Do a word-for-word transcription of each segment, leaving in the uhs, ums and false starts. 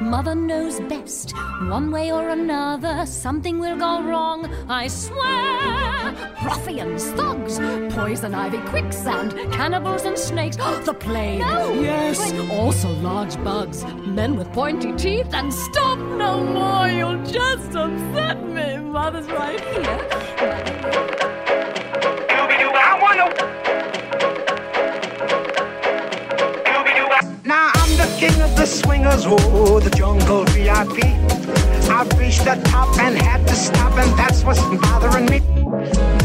Mother knows best. One way or another, something will go wrong, I swear. Ruffians, thugs, poison ivy, quicksand, cannibals and snakes. The plague. No. Yes. Wait. Also large bugs, men with pointy teeth, and stop no more. You'll just upset me. Mother's right here. King of the swingers, oh, the jungle V I P. I've reached the top and had to stop, and that's what's bothering me.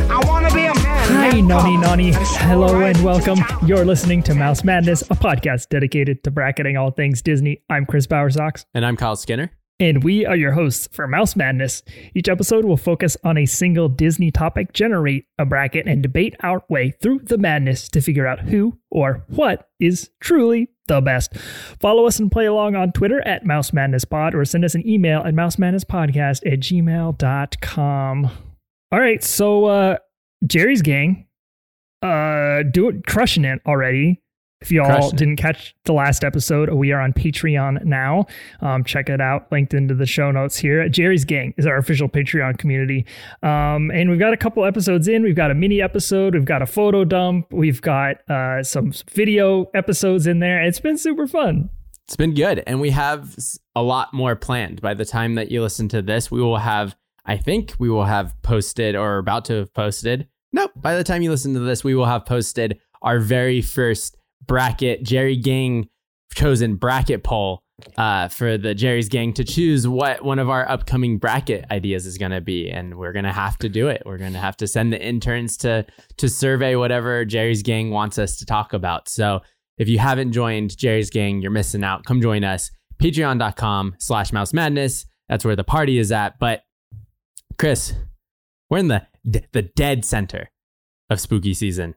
I want to be a man. Hi, Nonny Nonny. Hello and welcome. You're listening to Mouse Madness, a podcast dedicated to bracketing all things Disney. I'm Chris Bowersox. And I'm Kyle Skinner. And we are your hosts for Mouse Madness. Each episode will focus on a single Disney topic, generate a bracket, and debate our way through the madness to figure out who or what is truly the best. Follow us and play along on Twitter at Mouse Madness Pod, or send us an email at mousemadnesspodcast at gmail dot com. All right, so uh, Jerry's Gang, uh, do, crushing it already. If you all didn't catch the last episode, we are on Patreon now. Um, check it out. Linked into the show notes here. Jerry's Gang is our official Patreon community. Um, and we've got a couple episodes in. We've got a mini episode. We've got a photo dump. We've got uh, some video episodes in there. It's been super fun. It's been good. And we have a lot more planned. By the time that you listen to this, we will have, I think we will have posted or about to have posted. Nope. By the time you listen to this, we will have posted our very first bracket Jerry Gang chosen bracket poll uh for the Jerry's Gang to choose what one of our upcoming bracket ideas is going to be, and we're going to have to do it. We're going to have to send the interns to to survey whatever Jerry's Gang wants us to talk about. So if you haven't joined Jerry's Gang, you're missing out. Come join us, patreon dot com slash mouse madness. That's where the party is at. But Chris, we're in the the dead center of spooky season,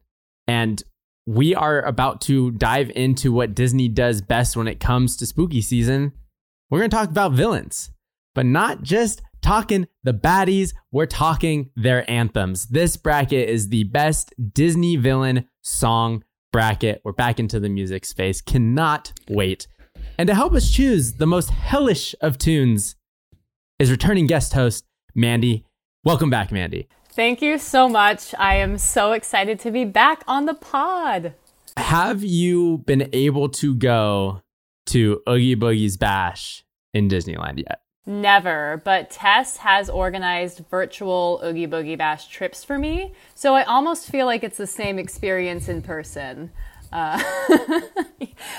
and we are about to dive into what Disney does best when it comes to spooky season. We're going to talk about villains, but not just talking the baddies. We're talking their anthems. This bracket is the best Disney villain song bracket. We're back into the music space. Cannot wait. And to help us choose the most hellish of tunes is returning guest host, Mandy. Welcome back, Mandy. Thank you so much. I am so excited to be back on the pod. Have you been able to go to Oogie Boogie's Bash in Disneyland yet? Never, but Tess has organized virtual Oogie Boogie Bash trips for me, so I almost feel like it's the same experience in person. Uh,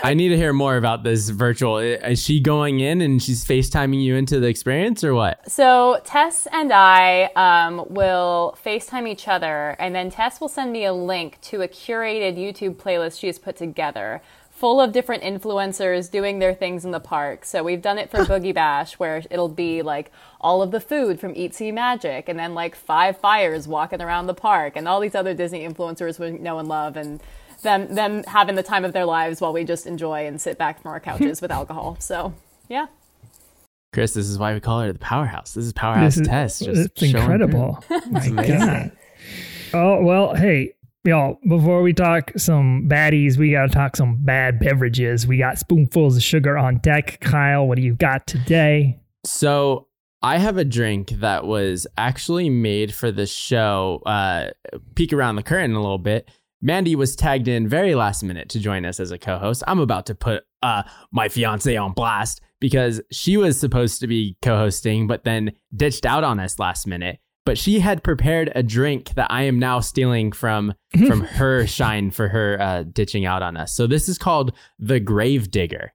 I need to hear more about this virtual. Is she going in and she's FaceTiming you into the experience or what? So Tess and I um, will FaceTime each other, and then Tess will send me a link to a curated YouTube playlist she has put together full of different influencers doing their things in the park. So we've done it for Boogie Bash, where it'll be like all of the food from Eat See Magic, and then like five fires walking around the park, and all these other Disney influencers we know and love, and them them having the time of their lives while we just enjoy and sit back from our couches with alcohol. So, yeah. Chris, this is why we call her the powerhouse. This is powerhouse this is, Tess. Just it's incredible. My God. Oh, well, hey, y'all, before we talk some baddies, we got to talk some bad beverages. We got spoonfuls of sugar on deck. Kyle, what do you got today? So I have a drink that was actually made for the show. Uh, peek around the curtain a little bit. Mandy was tagged in very last minute to join us as a co-host. I'm about to put uh, my fiance on blast because she was supposed to be co-hosting, but then ditched out on us last minute. But she had prepared a drink that I am now stealing from from her shine for her uh, ditching out on us. So this is called the Grave Digger,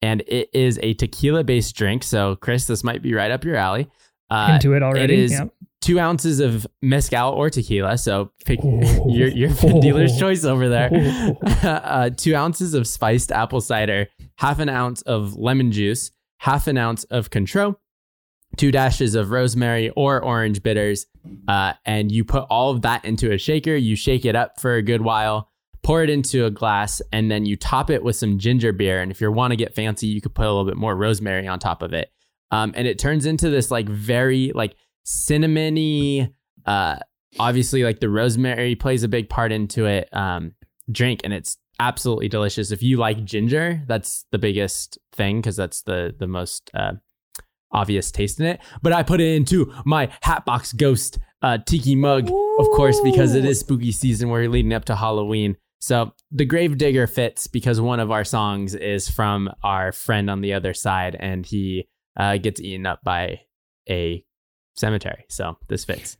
and it is a tequila-based drink. So Chris, this might be right up your alley. Uh, Into it already. It is yep. two ounces of mezcal or tequila. So pick oh. your, your oh. dealer's choice over there. Oh. uh, two ounces of spiced apple cider, half an ounce of lemon juice, half an ounce of Cointreau, two dashes of rosemary or orange bitters. Uh, and you put all of that into a shaker. You shake it up for a good while, pour it into a glass, and then you top it with some ginger beer. And if you want to get fancy, you could put a little bit more rosemary on top of it. Um, and it turns into this like very like cinnamony, uh, obviously like the rosemary plays a big part into it, um, drink. And it's absolutely delicious. If you like ginger, that's the biggest thing because that's the the most uh, obvious taste in it. But I put it into my Hatbox Ghost uh, tiki mug, Ooh. Of course, because it is spooky season. We're leading up to Halloween. So the Gravedigger fits because one of our songs is from our friend on the other side, and he uh, gets eaten up by a cemetery. So this fits.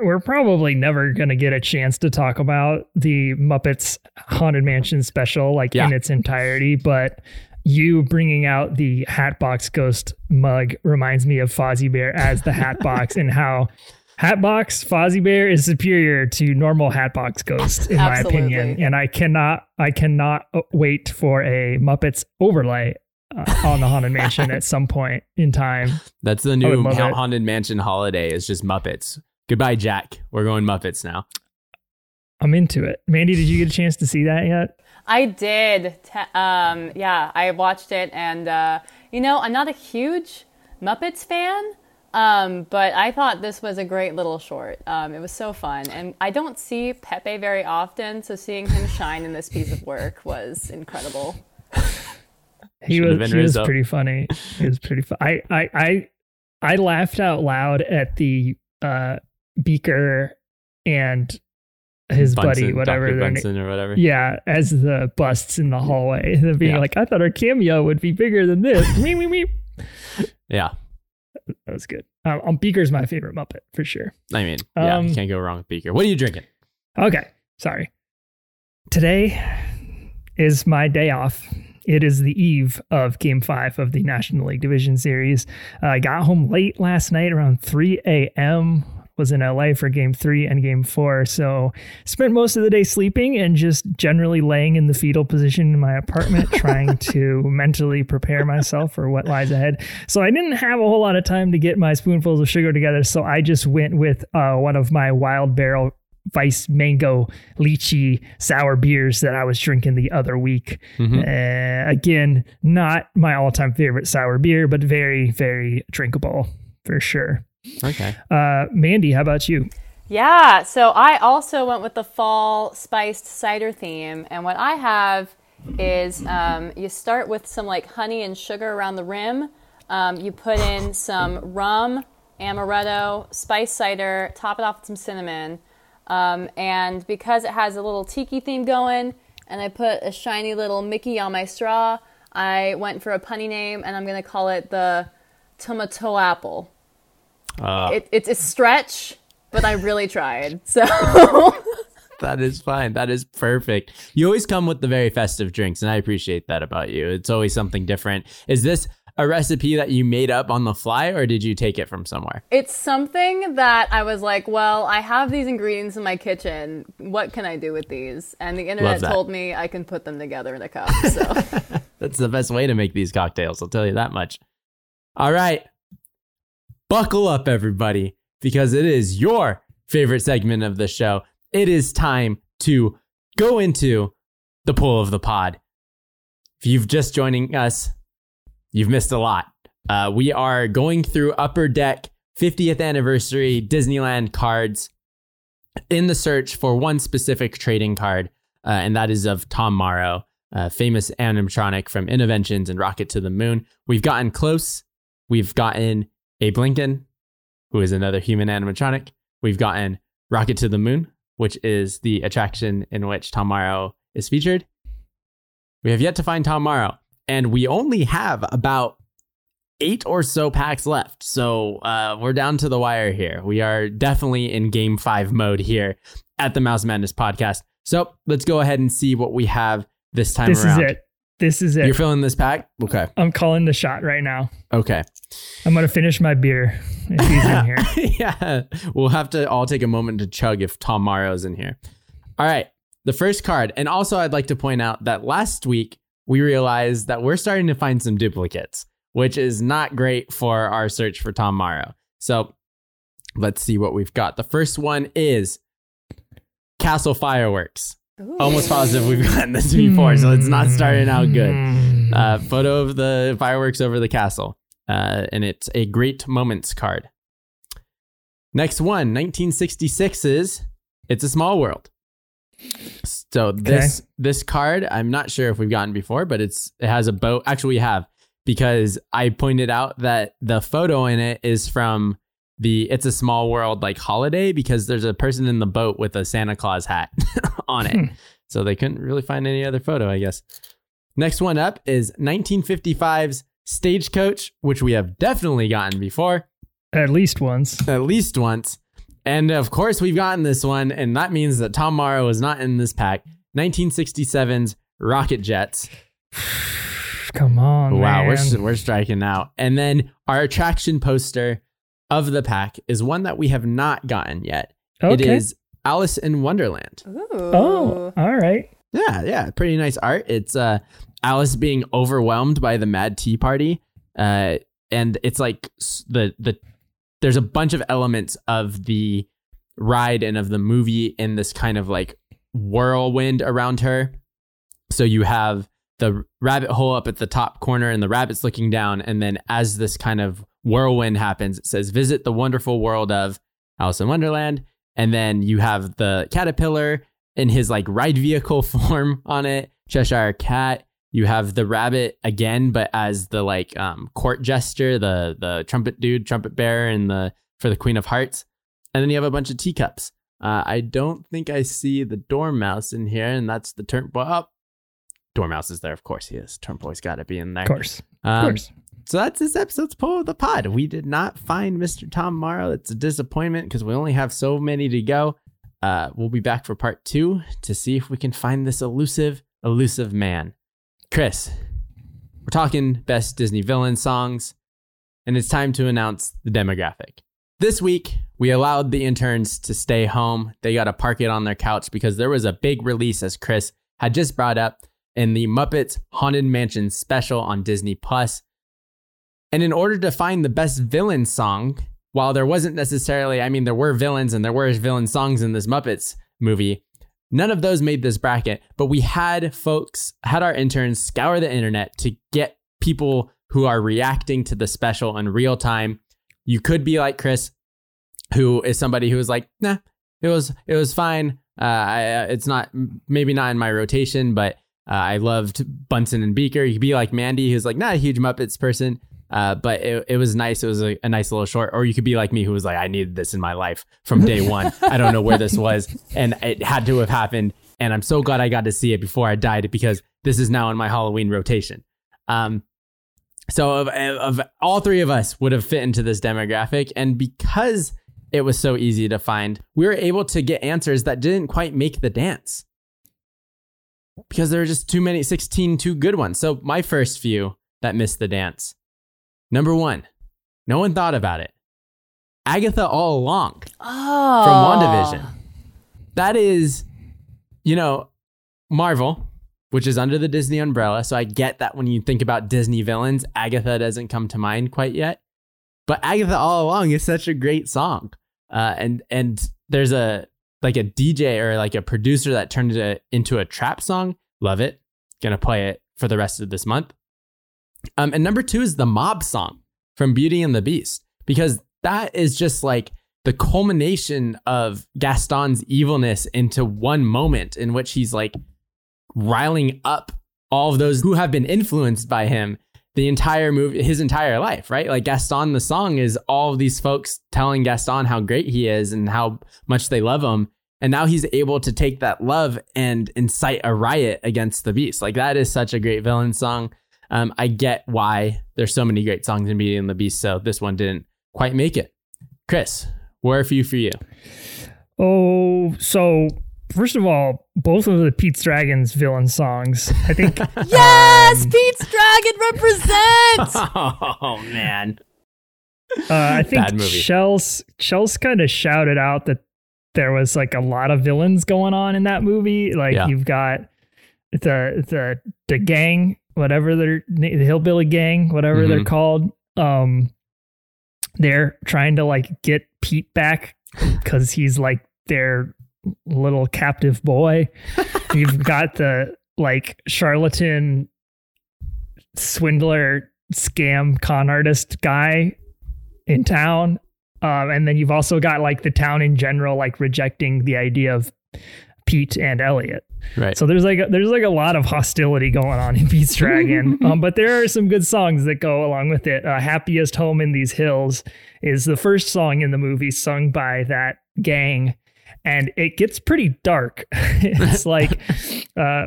We're probably never going to get a chance to talk about the Muppets Haunted Mansion special like yeah. in its entirety, but you bringing out the Hatbox Ghost mug reminds me of Fozzie Bear as the Hatbox and how Hatbox Fozzie Bear is superior to normal Hatbox Ghost, in Absolutely. My opinion. And I cannot, I cannot wait for a Muppets overlay uh, on the Haunted Mansion at some point in time. That's the new Haunted Mansion holiday. It's just Muppets. Goodbye, Jack. We're going Muppets now. I'm into it. Mandy, did you get a chance to see that yet? I did. T- um, yeah, I watched it. And, uh, you know, I'm not a huge Muppets fan. Um, but I thought this was a great little short. Um, it was so fun. And I don't see Pepe very often, so seeing him shine in this piece of work was incredible. He was, he was pretty funny. He was pretty fun. I, I, I, I laughed out loud at the uh, Beaker and his Bunsen, buddy, whatever. Bunsen or whatever. Yeah, as the busts in the hallway. And being yeah. like, I thought our cameo would be bigger than this. me, me, me. Yeah. That was good. Um, Beaker's my favorite Muppet for sure. I mean, yeah, um, you can't go wrong with Beaker. What are you drinking? Okay, sorry. Today is my day off. It is the eve of Game Five of the National League Division Series. Uh, I got home late last night, around three a.m. Was in L A for Game Three and Game Four, so spent most of the day sleeping and just generally laying in the fetal position in my apartment, trying to mentally prepare myself for what lies ahead. So I didn't have a whole lot of time to get my spoonfuls of sugar together, so I just went with uh, one of my Wild Barrel Vice Mango Lychee sour beers that I was drinking the other week. Mm-hmm. Uh, again, not my all-time favorite sour beer, but very, very drinkable for sure. Okay. Uh, Mandy, how about you? Yeah, so I also went with the fall spiced cider theme. And what I have is um, you start with some like honey and sugar around the rim. Um, you put in some rum, amaretto, spiced cider, top it off with some cinnamon. Um, and because it has a little tiki theme going, and I put a shiny little Mickey on my straw, I went for a punny name, and I'm going to call it the Tomato Apple. Uh, it, it's a stretch, but I really tried. So that is fine. That is perfect. You always come with the very festive drinks, and I appreciate that about you. It's always something different. Is this a recipe that you made up on the fly, or did you take it from somewhere? It's something that I was like, well, I have these ingredients in my kitchen. What can I do with these? And the internet told me I can put them together in a cup. So that's the best way to make these cocktails. I'll tell you that much. All right. Buckle up, everybody, because it is your favorite segment of the show. It is time to go into the pool of the pod. If you've just joining us, you've missed a lot. Uh, we are going through Upper Deck fiftieth anniversary Disneyland cards in the search for one specific trading card, uh, and that is of Tom Morrow, a famous animatronic from Innoventions and Rocket to the Moon. We've gotten close. We've gotten Abe Lincoln, who is another human animatronic. We've gotten Rocket to the Moon, which is the attraction in which Tom Morrow is featured. We have yet to find Tom Morrow, and we only have about eight or so packs left. So uh, we're down to the wire here. We are definitely in Game Five mode here at the Mouse Madness podcast. So let's go ahead and see what we have this time this around. This is it. This is it. You're filling this pack? Okay. I'm calling the shot right now. Okay. I'm going to finish my beer if he's in here. Yeah. We'll have to all take a moment to chug if Tom Morrow's in here. All right. The first card. And also, I'd like to point out that last week, we realized that we're starting to find some duplicates, which is not great for our search for Tom Morrow. So let's see what we've got. The first one is Castle Fireworks. Ooh. Almost positive we've gotten this before, so it's not starting out good. Uh, photo of the fireworks over the castle, uh, and it's a Great Moments card. Next one, nineteen sixty-six's It's a Small World. So this okay. this card, I'm not sure if we've gotten before, but it's it has a boat. Actually, we have, because I pointed out that the photo in it is from the It's a Small World like holiday, because there's a person in the boat with a Santa Claus hat on it. Hmm. So they couldn't really find any other photo, I guess. Next one up is nineteen fifty-five's Stagecoach, which we have definitely gotten before. At least once. At least once. And of course, we've gotten this one, and that means that Tom Morrow is not in this pack. nineteen sixty-seven's Rocket Jets. Come on, wow, man. We're, we're striking out. And then our attraction poster of the pack is one that we have not gotten yet. Okay. It is Alice in Wonderland. Ooh. Oh, all right. Yeah, yeah. Pretty nice art. It's uh, Alice being overwhelmed by the Mad Tea Party. Uh, and it's like the the there's a bunch of elements of the ride and of the movie in this kind of like whirlwind around her. So you have the rabbit hole up at the top corner and the rabbit's looking down. And then as this kind of whirlwind happens, it says, visit the wonderful world of Alice in Wonderland. And then you have the caterpillar in his like ride vehicle form on it. Cheshire Cat. You have the rabbit again, but as the like um, court jester, the the trumpet dude, trumpet bearer, and the for the Queen of Hearts. And then you have a bunch of teacups. Uh, I don't think I see the Dormouse in here, and that's the Turnboy. Oh, Dormouse is there, of course he is. Turnboy's got to be in there, of course. Um, of course. So that's this episode's Pull of the Pod. We did not find Mister Tom Morrow. It's a disappointment because we only have so many to go. Uh, we'll be back for part two to see if we can find this elusive, elusive man. Chris, we're talking best Disney villain songs, and it's time to announce the demographic. This week, we allowed the interns to stay home. They got to park it on their couch because there was a big release, as Chris had just brought up, in the Muppets Haunted Mansion special on Disney+. And in order to find the best villain song, while there wasn't necessarily, I mean, there were villains and there were villain songs in this Muppets movie, none of those made this bracket, but we had folks, had our interns scour the internet to get people who are reacting to the special in real time. You could be like Chris, who is somebody who was like, nah, it was it was fine. Uh, I, it's not, maybe not in my rotation, but uh, I loved Bunsen and Beaker. You could be like Mandy, who's like, not a huge Muppets person, uh, but it, it was nice. It was a, a nice little short. Or you could be like me, who was like, I needed this in my life from day one. I don't know where this was, and it had to have happened. And I'm so glad I got to see it before I died, because this is now in my Halloween rotation. Um, so of, of all three of us would have fit into this demographic. And because it was so easy to find, we were able to get answers that didn't quite make the dance, because there were just too many, sixteen, too good ones. So my first few that missed the dance. Number one, no one thought about it. Agatha All Along oh. from WandaVision. That is, you know, Marvel, which is under the Disney umbrella. So I get that when you think about Disney villains, Agatha doesn't come to mind quite yet. But Agatha All Along is such a great song. Uh, and and there's a like a D J or like a producer that turned it into a trap song. Love it. Gonna play it for the rest of this month. Um, and number two is the mob song from Beauty and the Beast, because that is just like the culmination of Gaston's evilness into one moment in which he's like riling up all of those who have been influenced by him the entire movie, his entire life, right? Like Gaston, the song is all of these folks telling Gaston how great he is and how much they love him. And now he's able to take that love and incite a riot against the Beast. Like that is such a great villain song. Um, I get why there's so many great songs in Beauty and the Beast, so this one didn't quite make it. Chris, where are few for you? Oh, so first of all, both of the Pete's Dragon's villain songs, I think. Yes, um, Pete's Dragon represents. Oh man, uh, I think Shell's Shell's kind of shouted out that there was like a lot of villains going on in that movie. Like yeah. You've got the the the gang. Whatever they're the hillbilly gang, whatever mm-hmm. they're called, um, they're trying to like get Pete back because he's like their little captive boy. You've got the like charlatan, swindler, scam, con artist guy in town, um, and then you've also got like the town in general like rejecting the idea of Pete and Elliot. Right. So there's like a, there's like a lot of hostility going on in Pete's Dragon, um, but there are some good songs that go along with it. Uh, Happiest Home in These Hills is the first song in the movie sung by that gang, and it gets pretty dark. It's like uh,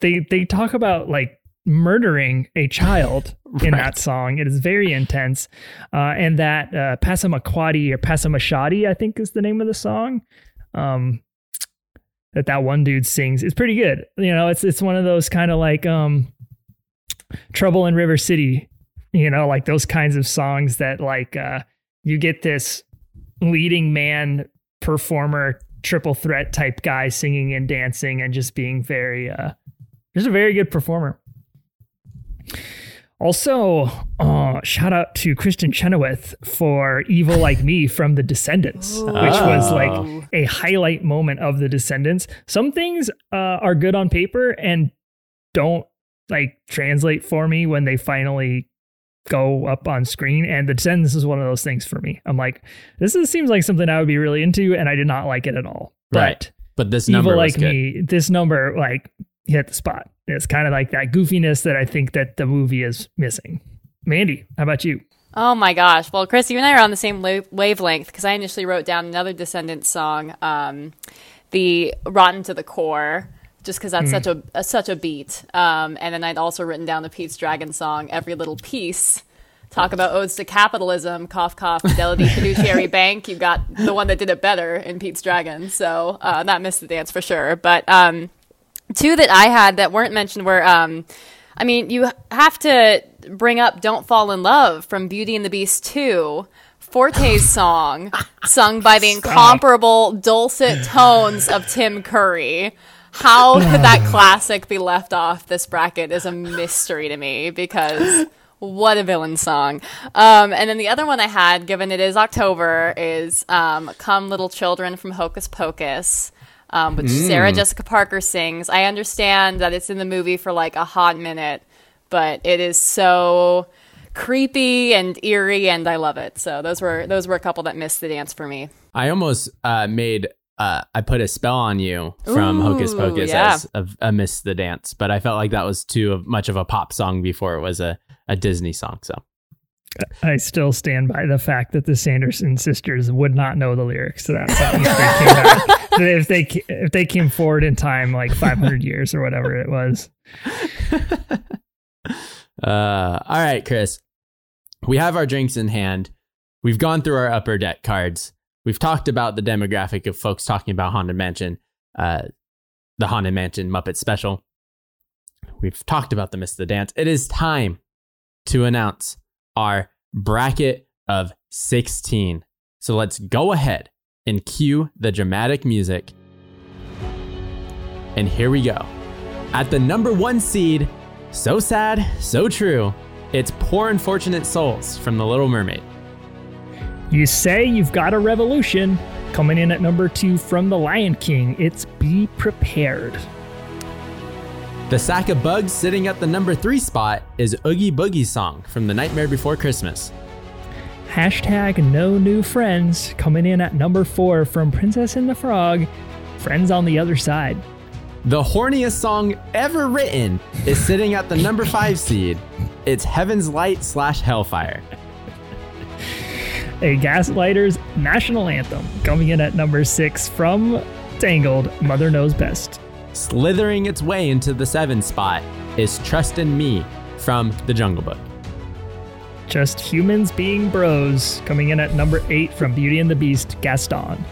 they they talk about like murdering a child in right. that song. It is very intense. Uh, and that uh, Passamaquoddy or Passamashotty, I think is the name of the song. Um, that that one dude sings is pretty good. You know, it's it's one of those kind of like um, Trouble in River City, you know, like those kinds of songs that like uh, you get this leading man performer, triple threat type guy singing and dancing and just being very, uh, just a very good performer. Also, uh, shout out to Kristen Chenoweth for Evil Like Me from The Descendants, oh. which was like a highlight moment of The Descendants. Some things uh, are good on paper and don't like translate for me when they finally go up on screen. And The Descendants is one of those things for me. I'm like, this is, seems like something I would be really into, and I did not like it at all. Right. But, but this number Evil Like was good. Me, this number like hit the spot. It's kind of like that goofiness that I think that the movie is missing. Mandy, how about you? Oh my gosh. Well, Chris, you and I are on the same wave- wavelength because I initially wrote down another Descendants song, um, the Rotten to the Core, just because that's mm. such a, a such a beat. Um, and then I'd also written down the Pete's Dragon song, Every Little Piece. Talk about odes to capitalism, cough, cough, fidelity, fiduciary bank. You got the one that did it better in Pete's Dragon. So uh, that missed the dance for sure. But... Um, two that I had that weren't mentioned were, um, I mean, you have to bring up Don't Fall in Love from Beauty and the Beast two, Forte's song, sung by the incomparable dulcet tones of Tim Curry. How could that classic be left off this bracket is a mystery to me because what a villain song. Um, and then the other one I had, given it is October, is um, Come Little Children from Hocus Pocus. Um, which mm. Sarah Jessica Parker sings. I understand that it's in the movie for like a hot minute, but it is so creepy and eerie, and I love it. So those were those were a couple that missed the dance for me. I almost uh, made uh, I put a spell on you from Ooh, Hocus Pocus yeah. as a, a miss the dance, but I felt like that was too much of a pop song before it was a, a Disney song. So. I still stand by the fact that the Sanderson sisters would not know the lyrics to that song if they came out, if they if they came forward in time like five hundred years or whatever it was. Uh, all right, Chris. We have our drinks in hand. We've gone through our upper deck cards. We've talked about the demographic of folks talking about Haunted Mansion, uh, the Haunted Mansion Muppet Special. We've talked about the Miss the Dance. It is time to announce our bracket of sixteen. So let's go ahead and cue the dramatic music. And here we go. At the number one seed, so sad, so true, it's Poor Unfortunate Souls from The Little Mermaid. You Say You've Got a Revolution. Coming in at number two from The Lion King, it's Be Prepared. The sack of bugs sitting at the number three spot is Oogie Boogie's song from The Nightmare Before Christmas. Hashtag No New Friends coming in at number four from Princess and the Frog, Friends on the Other Side. The horniest song ever written is sitting at the number five seed. It's Heaven's Light slash Hellfire. A Gaslighters National Anthem coming in at number six from Tangled, Mother Knows Best. Slithering its way into the seven spot is Trust in Me from The Jungle Book. Just Humans Being Bros coming in at number eight from Beauty and the Beast, Gaston.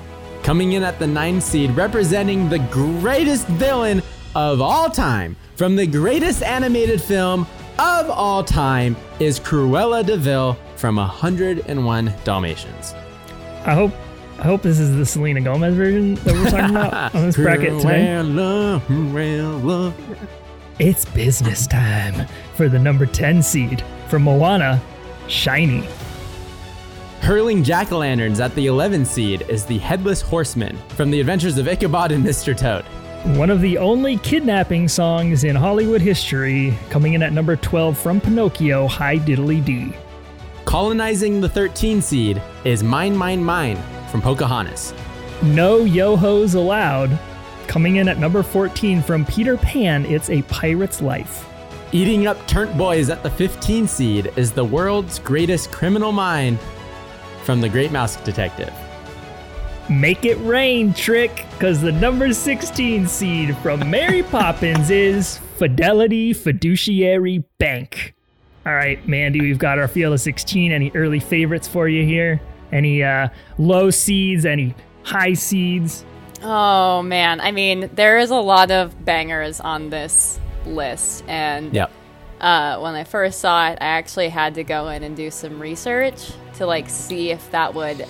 Coming in at the nine seed, representing the greatest villain of all time from the greatest animated film of all time, is Cruella de Vil from one oh one Dalmatians. I hope I hope this is the Selena Gomez version that we're talking about on this bracket today. Cruella, Cruella. It's business time for the number ten seed from Moana, Shiny. Hurling jack-o'-lanterns at the eleven seed is the Headless Horseman from The Adventures of Ichabod and Mister Toad. One of the only kidnapping songs in Hollywood history, coming in at number twelve from Pinocchio, Hi Diddly Dee. Colonizing the thirteen seed is Mine, Mine, Mine from Pocahontas. No Yo-Hos Allowed Coming in at number fourteen from Peter Pan, it's A Pirate's Life. Eating up turnt boys at the fifteen seed is The World's Greatest Criminal Mind from The Great Mouse Detective. Make it rain, Trick, because the number sixteen seed from Mary Poppins is Fidelity Fiduciary Bank. All right, Mandy, we've got our field of sixteen. Any early favorites for you here? Any uh, low seeds? Any high seeds? Oh, man. I mean, there is a lot of bangers on this list. And yep. uh, when I first saw it, I actually had to go in and do some research to like see if that would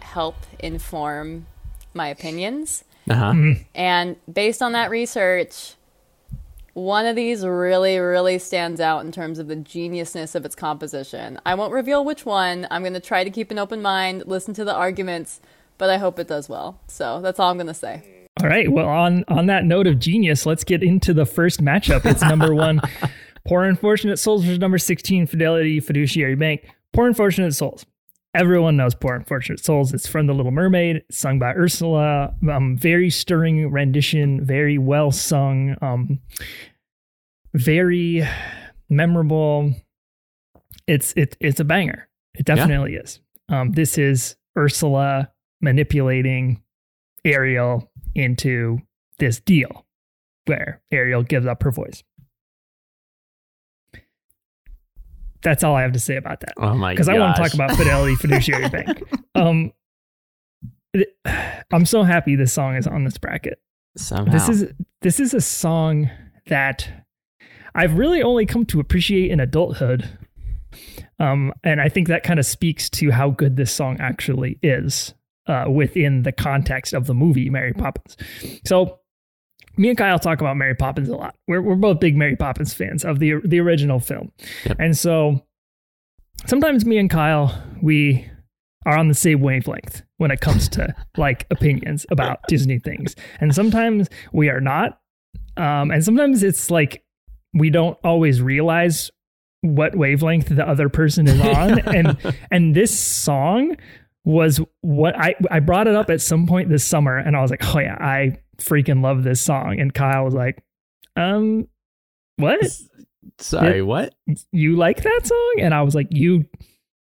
help inform my opinions. Uh-huh. Mm-hmm. And based on that research, one of these really, really stands out in terms of the geniusness of its composition. I won't reveal which one. I'm going to try to keep an open mind, listen to the arguments, but I hope it does well. So that's all I'm going to say. All right. Well, on, on that note of genius, let's get into the first matchup. It's number one, Poor Unfortunate Souls versus number sixteen, Fidelity Fiduciary Bank. Poor Unfortunate Souls. Everyone knows Poor Unfortunate Souls. It's from The Little Mermaid, sung by Ursula. Um, very stirring rendition, very well sung, um, very memorable. It's it, it's a banger. It definitely yeah. is. Um, this is Ursula manipulating Ariel into this deal where Ariel gives up her voice. That's all I have to say about that. Oh my gosh. Because I want to talk about Fidelity Fiduciary Bank. Um, it, I'm so happy this song is on this bracket. Somehow. This is, this is a song that I've really only come to appreciate in adulthood. Um, and I think that kind of speaks to how good this song actually is uh, within the context of the movie Mary Poppins. So me and Kyle talk about Mary Poppins a lot. We're we're both big Mary Poppins fans of the the original film. Yep. And so sometimes me and Kyle, we are on the same wavelength when it comes to like opinions about Disney things. And sometimes we are not. Um, and sometimes it's like we don't always realize what wavelength the other person is on. and and this song was what I, I brought it up at some point this summer and I was like, oh yeah, I freaking love this song. And Kyle was like, um, what? Sorry, Did, what? You like that song? And I was like, you,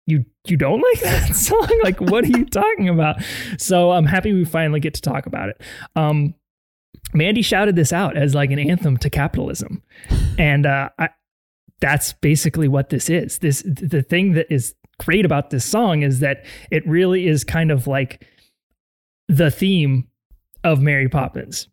you, you don't like that song? Like, what are you talking about? So I'm happy we finally get to talk about it. Um, Mandy shouted this out as like an anthem to capitalism. And, uh, I, that's basically what this is. This, the thing that is great about this song is that it really is kind of like the theme of Mary Poppins.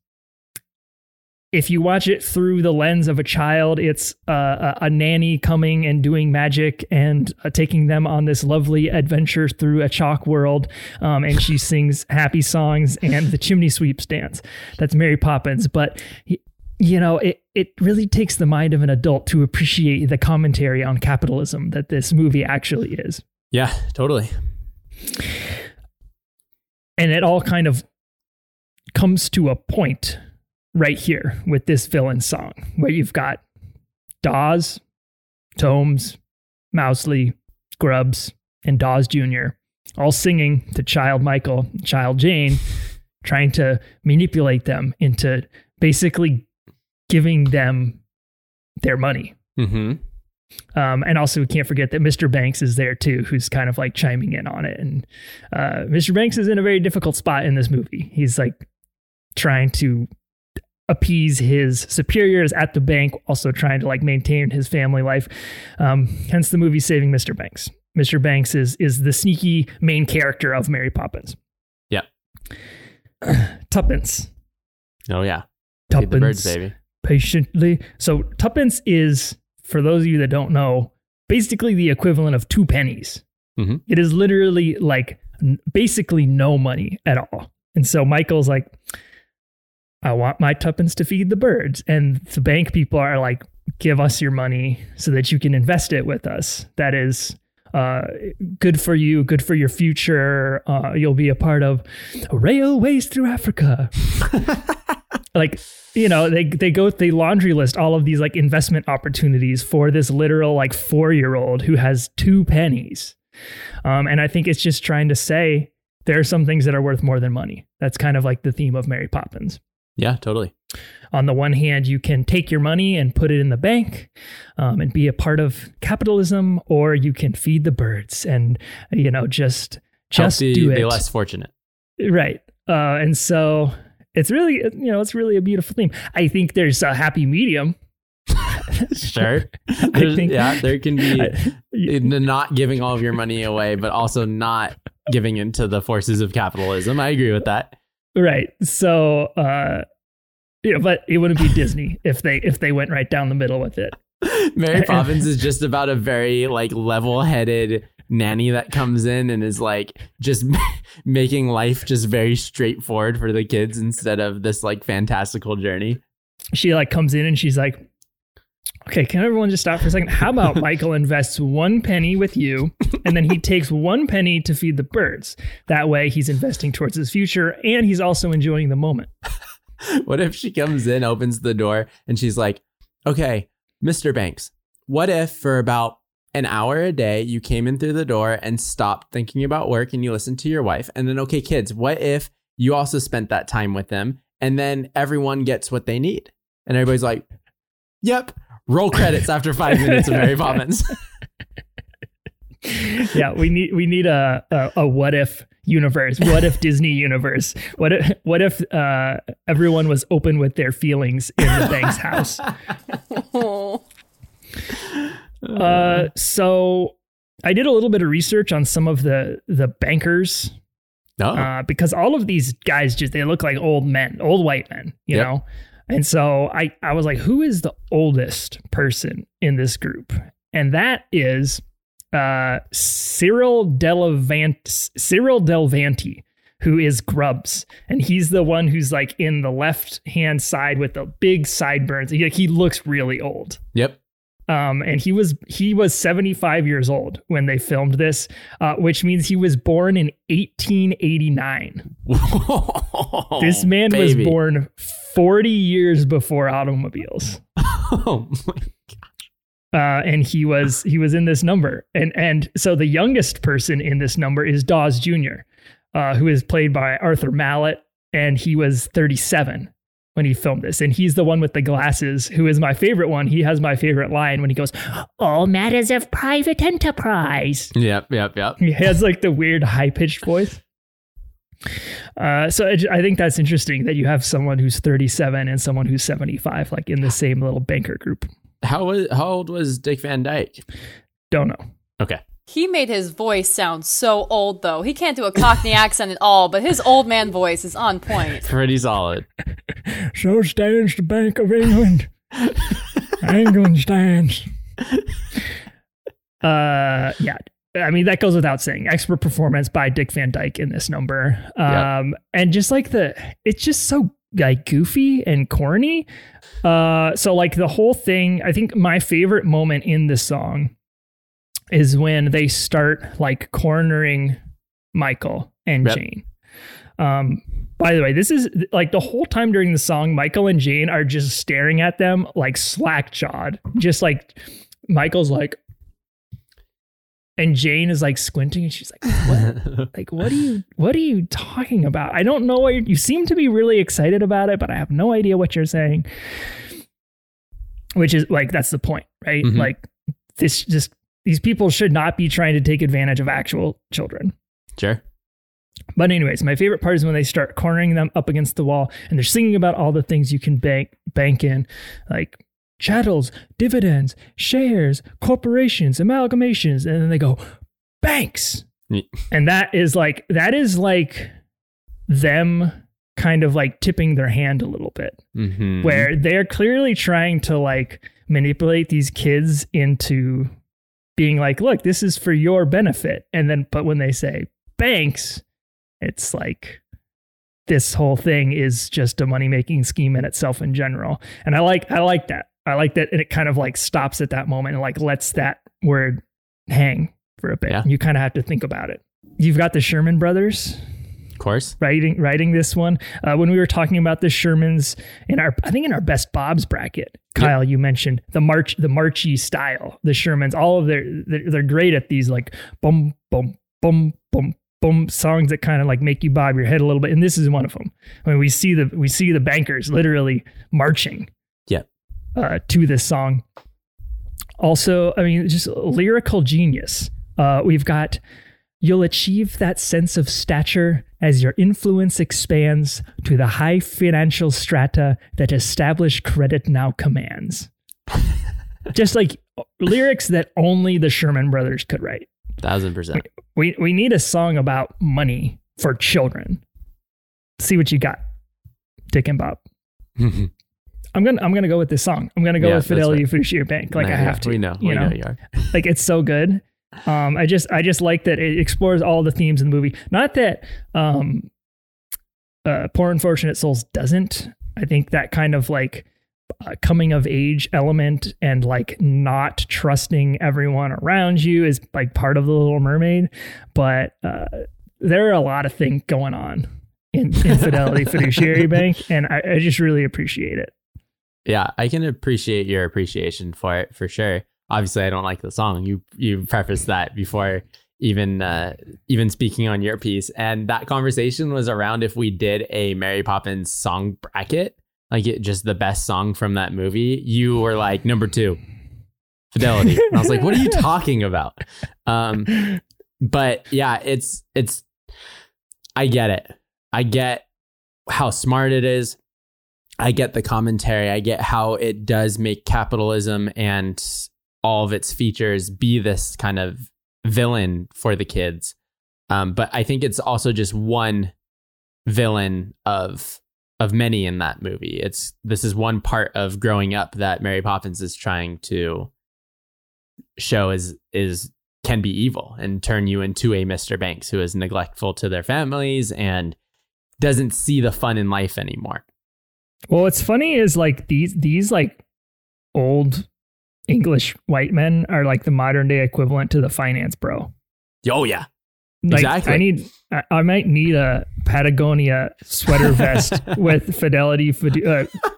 If you watch it through the lens of a child, it's uh, a, a nanny coming and doing magic and uh, taking them on this lovely adventure through a chalk world. Um, and she sings happy songs and the chimney sweeps dance. That's Mary Poppins. But, you know, it, it really takes the mind of an adult to appreciate the commentary on capitalism that this movie actually is. Yeah, totally. And it all kind of comes to a point right here with this villain song where you've got Dawes, Tomes, Mousley, Grubbs, and Dawes Junior all singing to Child Michael, Child Jane, trying to manipulate them into basically giving them their money. Mm-hmm. Um, and also, we can't forget that Mister Banks is there too, who's kind of like chiming in on it. And uh, Mister Banks is in a very difficult spot in this movie. He's like trying to appease his superiors at the bank, also trying to like maintain his family life. Um, hence the movie Saving Mister Banks. Mister Banks is is the sneaky main character of Mary Poppins. Yeah. Tuppence. Oh yeah. Tuppence. The birds, baby. Patiently. So Tuppence is, for those of you that don't know, basically the equivalent of two pennies. Mm-hmm. It is literally like n- basically no money at all. And so Michael's like, I want my Tuppence to feed the birds. And the bank people are like, give us your money so that you can invest it with us. That is uh, good for you, good for your future. Uh, you'll be a part of Railways Through Africa. Like, you know, they they go, they laundry list all of these like investment opportunities for this literal like four-year-old who has two pennies. Um, and I think it's just trying to say there are some things that are worth more than money. That's kind of like the theme of Mary Poppins. Yeah, totally. On the one hand, you can take your money and put it in the bank um, and be a part of capitalism, or you can feed the birds and, you know, just just Help the, do it. The less fortunate. Right. Uh, and so it's really, you know, it's really a beautiful theme. I think there's a happy medium. Sure. I think, yeah, there can be I, you, not giving all of your money away, but also not giving into the forces of capitalism. I agree with that. Right. So, uh, you know, but it wouldn't be Disney if they if they went right down the middle with it. Mary Poppins is just about a very like level-headed nanny that comes in and is like just making life just very straightforward for the kids instead of this like fantastical journey. She like comes in and she's like, okay, can everyone just stop for a second? How about Michael invests one penny with you, and then he takes one penny to feed the birds? That way he's investing towards his future, and he's also enjoying the moment. What if she comes in, opens the door, and she's like, okay, Mister Banks, what if for about an hour a day you came in through the door and stopped thinking about work and you listened to your wife? And then, okay, kids, what if you also spent that time with them, and then everyone gets what they need? And everybody's like, yep. Roll credits after five minutes of Mary Poppins. Yeah, we need we need a, a a what if universe. What if Disney universe? What if what if uh, everyone was open with their feelings in the Banks house? uh, so I did a little bit of research on some of the the bankers. No, oh. uh, because all of these guys just they look like old men, old white men, you yep. know. And so I, I was like, who is the oldest person in this group? And that is uh, Cyril Delavant, Cyril Delvanti, who is Grubbs. And he's the one who's like in the left-hand side with the big sideburns. He, like, he looks really old. Yep. Um, and he was he was seventy-five years old when they filmed this, uh, which means he was born in eighteen eighty-nine. Whoa, this man baby. was born forty years before automobiles. Oh my gosh! Uh, and he was he was in this number, and and so the youngest person in this number is Dawes Junior, uh, who is played by Arthur Mallet, and he was thirty-seven. When he filmed this, and he's the one with the glasses who is my favorite one. He has my favorite line when he goes, all matters of private enterprise. Yep, yep, yep. He has like the weird high-pitched voice. Uh, so I, I think that's interesting that you have someone who's thirty-seven and someone who's seventy-five, like in the same little banker group. How was, how old was Dick Van Dyke? Don't know. Okay. He made his voice sound so old, though. He can't do a Cockney accent at all, but his old man voice is on point. Pretty solid. So stands the Bank of England. England stands. Uh, yeah. I mean, that goes without saying. Expert performance by Dick Van Dyke in this number. Um, yep. And just like the, it's just so like goofy and corny. Uh, so like the whole thing, I think my favorite moment in this song is when they start like cornering Michael and yep. Jane. Um, by the way, this is like the whole time during the song, Michael and Jane are just staring at them like slack jawed, just like Michael's like, and Jane is like squinting and she's like, what? Like, what are you, what are you talking about? I don't know what you're, you seem to be really excited about it, but I have no idea what you're saying, which is like, that's the point, right? Mm-hmm. Like this just, these people should not be trying to take advantage of actual children. Sure. But anyways, my favorite part is when they start cornering them up against the wall and they're singing about all the things you can bank bank in, like chattels, dividends, shares, corporations, amalgamations. And then they go, banks. Yeah. And that is like, that is like them kind of like tipping their hand a little bit, mm-hmm. where they're clearly trying to like manipulate these kids into being like, look, this is for your benefit. And then, but when they say banks, it's like this whole thing is just a money-making scheme in itself in general. And I like, I like that. I like that. And it kind of like stops at that moment and like lets that word hang for a bit. Yeah. And you kind of have to think about it. You've got the Sherman Brothers, of course, writing, writing this one. Uh, when we were talking about the Shermans in our, I think in our Best Bob's bracket, Kyle, you mentioned the march, the marchy style, the Shermans, all of their, they're, they're great at these like, boom, boom, boom, boom, boom, songs that kind of like make you bob your head a little bit. And this is one of them. I mean, we see the we see the bankers literally marching yeah, uh, to this song. Also, I mean, just lyrical genius. Uh, we've got, you'll achieve that sense of stature as your influence expands to the high financial strata that established credit now commands. Just like lyrics that only the Sherman Brothers could write. Thousand percent. We, we need a song about money for children. See what you got, Dick and Bob. I'm gonna I'm gonna go with this song. I'm gonna go yeah, with Fidelity right. Fiduciary Bank. Like no, I have yeah, to. We know. You we know? know you are. Like it's so good. Um, I just I just like that it explores all the themes in the movie. Not that um, uh, Poor Unfortunate Souls doesn't. I think that kind of like uh, coming of age element and like not trusting everyone around you is like part of The Little Mermaid. But uh, there are a lot of things going on in, in Fidelity Fiduciary Bank, and I, I just really appreciate it. Yeah, I can appreciate your appreciation for it for sure. Obviously, I don't like the song. You you prefaced that before even uh, even speaking on your piece, and that conversation was around if we did a Mary Poppins song bracket, like it, just the best song from that movie. You were like number two, Fidelity. And I was like, what are you talking about? Um, but yeah, it's it's. I get it. I get how smart it is. I get the commentary. I get how it does make capitalism and all of its features be this kind of villain for the kids. Um, but I think it's also just one villain of of many in that movie. It's this is one part of growing up that Mary Poppins is trying to show is is can be evil and turn you into a Mister Banks who is neglectful to their families and doesn't see the fun in life anymore. Well, what's funny is like these these like old English white men are like the modern day equivalent to the finance bro. Oh yeah, like, exactly. I need I, I might need a Patagonia sweater vest with Fidelity Fidu- uh,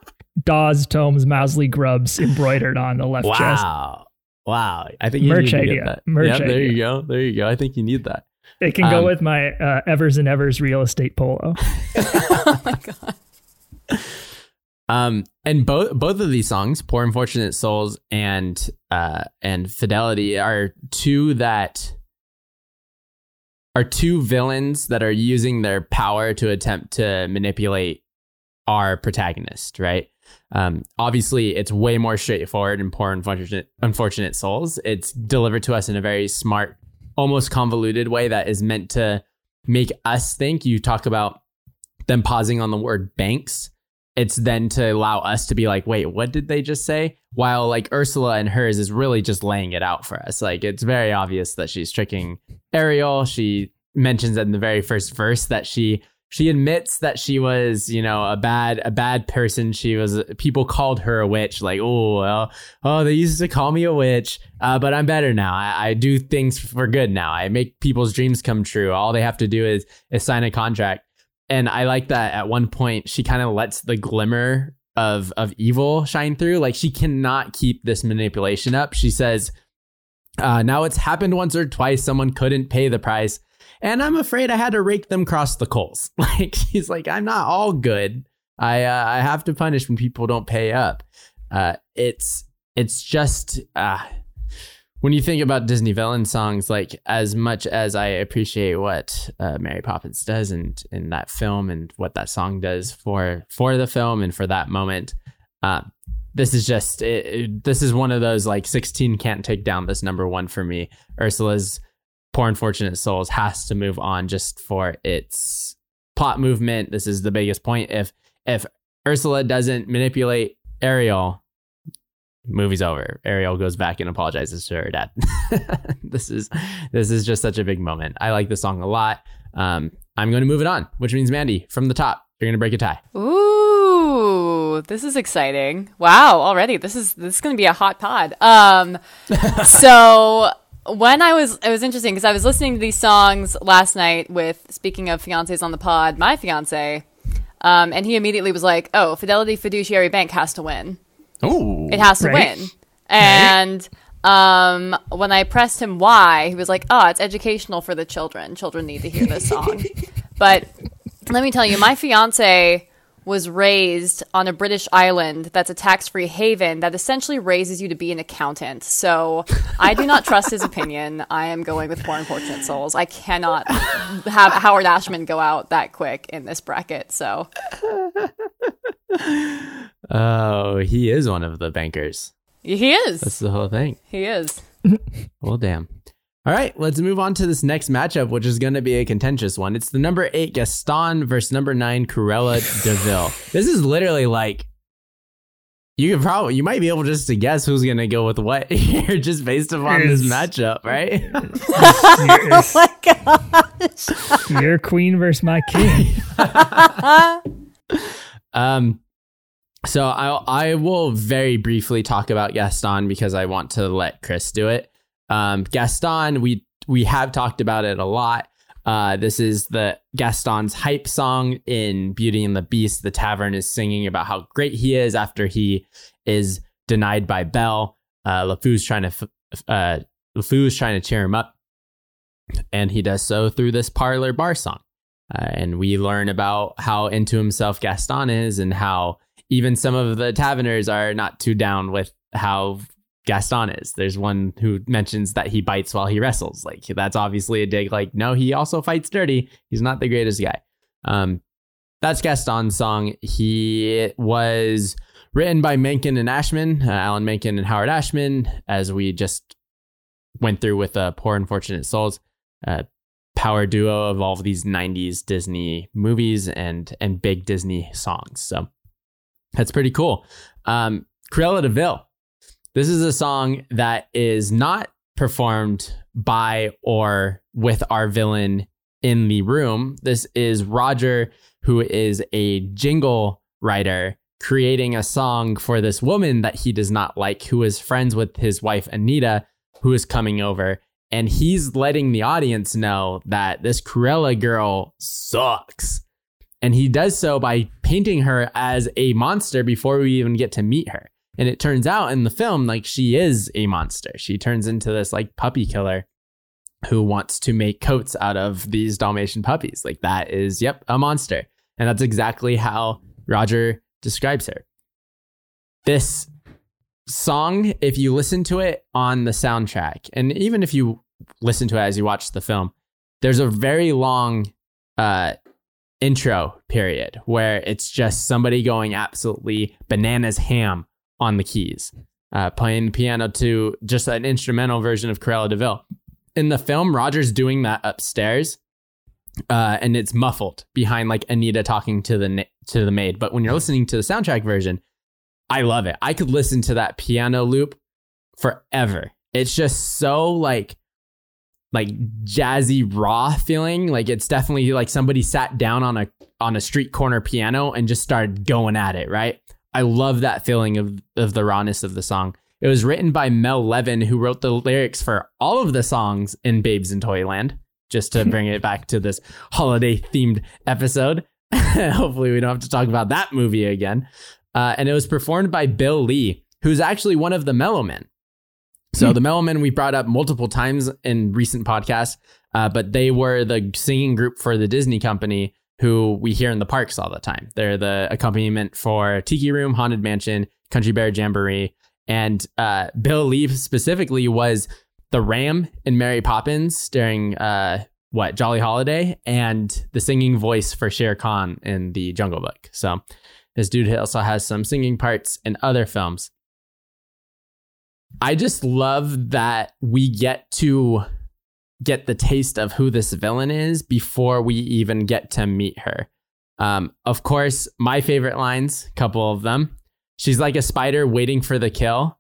Dawes, Tomes, Mousley, Grubbs embroidered on the left wow. chest. Wow, wow! I think you merch need to idea. Get that. Merch yep, idea. There you go. There you go. I think you need that. It can um, go with my uh, Evers and Evers real estate polo. Oh my god. Um, and both both of these songs, Poor Unfortunate Souls and uh, and Fidelity, are two that are two villains that are using their power to attempt to manipulate our protagonist, right? Um, obviously, it's way more straightforward in Poor Unfortunate, Unfortunate Souls. It's delivered to us in a very smart, almost convoluted way that is meant to make us think. You talk about them pausing on the word banks. It's then to allow us to be like, wait, what did they just say? While like Ursula and hers is really just laying it out for us. Like it's very obvious that she's tricking Ariel. She mentions in the very first verse that she she admits that she was, you know, a bad a bad person. She was people called her a witch. Like, oh, well, oh, they used to call me a witch, uh, but I'm better now. I, I do things for good now. I make people's dreams come true. All they have to do is is sign a contract. And I like that at one point, she kind of lets the glimmer of of evil shine through. Like she cannot keep this manipulation up. She says, uh, now it's happened once or twice. Someone couldn't pay the price. And I'm afraid I had to rake them across the coals. Like she's like, I'm not all good. I uh, I have to punish when people don't pay up. Uh, it's it's just uh, when you think about Disney villain songs, like as much as I appreciate what uh, Mary Poppins does in, in that film and what that song does for for the film and for that moment, uh, this is just it, it, this is one of those like sixteen can't take down this number one for me. Ursula's Poor Unfortunate Souls has to move on just for its plot movement. This is the biggest point. If if Ursula doesn't manipulate Ariel, movie's over. Ariel goes back and apologizes to her dad. This is this is just such a big moment. I like the song a lot. Um, I'm going to move it on, which means Mandy, from the top, you're going to break a tie. Ooh, this is exciting! Wow, already this is this is going to be a hot pod. Um, so when I was it was interesting because I was listening to these songs last night with speaking of fiancés on the pod, my fiancé, um, and he immediately was like, "Oh, Fidelity Fiduciary Bank has to win." Oh, it has to right. win. And Um, when I pressed him why, he was like, oh, it's educational for the children. Children need to hear this song. But let me tell you, my fiance was raised on a British island that's a tax-free haven that essentially raises you to be an accountant. So I do not trust his opinion. I am going with poor unfortunate souls. I cannot have Howard Ashman go out that quick in this bracket. So, oh, he is one of the bankers. He is. That's the whole thing. He is. Well, damn. All right, let's move on to this next matchup, which is going to be a contentious one. It's the number eight Gaston versus number nine Cruella de Vil. This is literally like you can probably you might be able just to guess who's going to go with what here just based upon it's, this matchup, right? Oh my gosh! Your queen versus my king. um. So I I will very briefly talk about Gaston because I want to let Chris do it. Um, Gaston, we we have talked about it a lot. Uh, this is the Gaston's hype song in Beauty and the Beast. The tavern is singing about how great he is after he is denied by Belle. Uh, LeFou's trying to uh, LeFou's trying to cheer him up, and he does so through this parlor bar song. Uh, and we learn about how into himself Gaston is, and how even some of the taverners are not too down with how Gaston is. There's one who mentions that he bites while he wrestles. Like, that's obviously a dig. Like, no, he also fights dirty. He's not the greatest guy. Um, that's Gaston's song. He was written by Menken and Ashman, uh, Alan Menken and Howard Ashman, as we just went through with uh, Poor Unfortunate Souls, uh, power duo of all of these nineties Disney movies and and big Disney songs. So that's pretty cool. Um, Cruella de Vil. This is a song that is not performed by or with our villain in the room. This is Roger, who is a jingle writer, creating a song for this woman that he does not like, who is friends with his wife, Anita, who is coming over. And he's letting the audience know that this Cruella girl sucks. And he does so by painting her as a monster before we even get to meet her. And it turns out in the film, like, she is a monster. She turns into this like puppy killer who wants to make coats out of these Dalmatian puppies. Like, that is, yep, a monster. And that's exactly how Roger describes her. This song, if you listen to it on the soundtrack, and even if you listen to it as you watch the film, there's a very long uh intro period where it's just somebody going absolutely bananas ham on the keys, uh, playing the piano to just an instrumental version of Cruella de Vil. In the film, Roger's doing that upstairs, uh, and it's muffled behind like Anita talking to the to the maid. But when you're listening to the soundtrack version, I love it. I could listen to that piano loop forever. It's just so like like jazzy raw feeling. Like, it's definitely like somebody sat down on a on a street corner piano and just started going at it, right? I love that feeling of, of the rawness of the song. It was written by Mel Levin, who wrote the lyrics for all of the songs in Babes in Toyland, just to bring it back to this holiday-themed episode. Hopefully we don't have to talk about that movie again. Uh, and it was performed by Bill Lee, who's actually one of the Mellow Men. So the Mellow Men we brought up multiple times in recent podcasts, uh, but they were the singing group for the Disney company who we hear in the parks all the time. They're the accompaniment for Tiki Room, Haunted Mansion, Country Bear Jamboree. And uh, Bill Lee specifically was the Ram in Mary Poppins during, uh, what, Jolly Holiday, and the singing voice for Shere Khan in The Jungle Book. So this dude also has some singing parts in other films. I just love that we get to get the taste of who this villain is before we even get to meet her. Um, of course, my favorite lines, couple of them. She's like a spider waiting for the kill,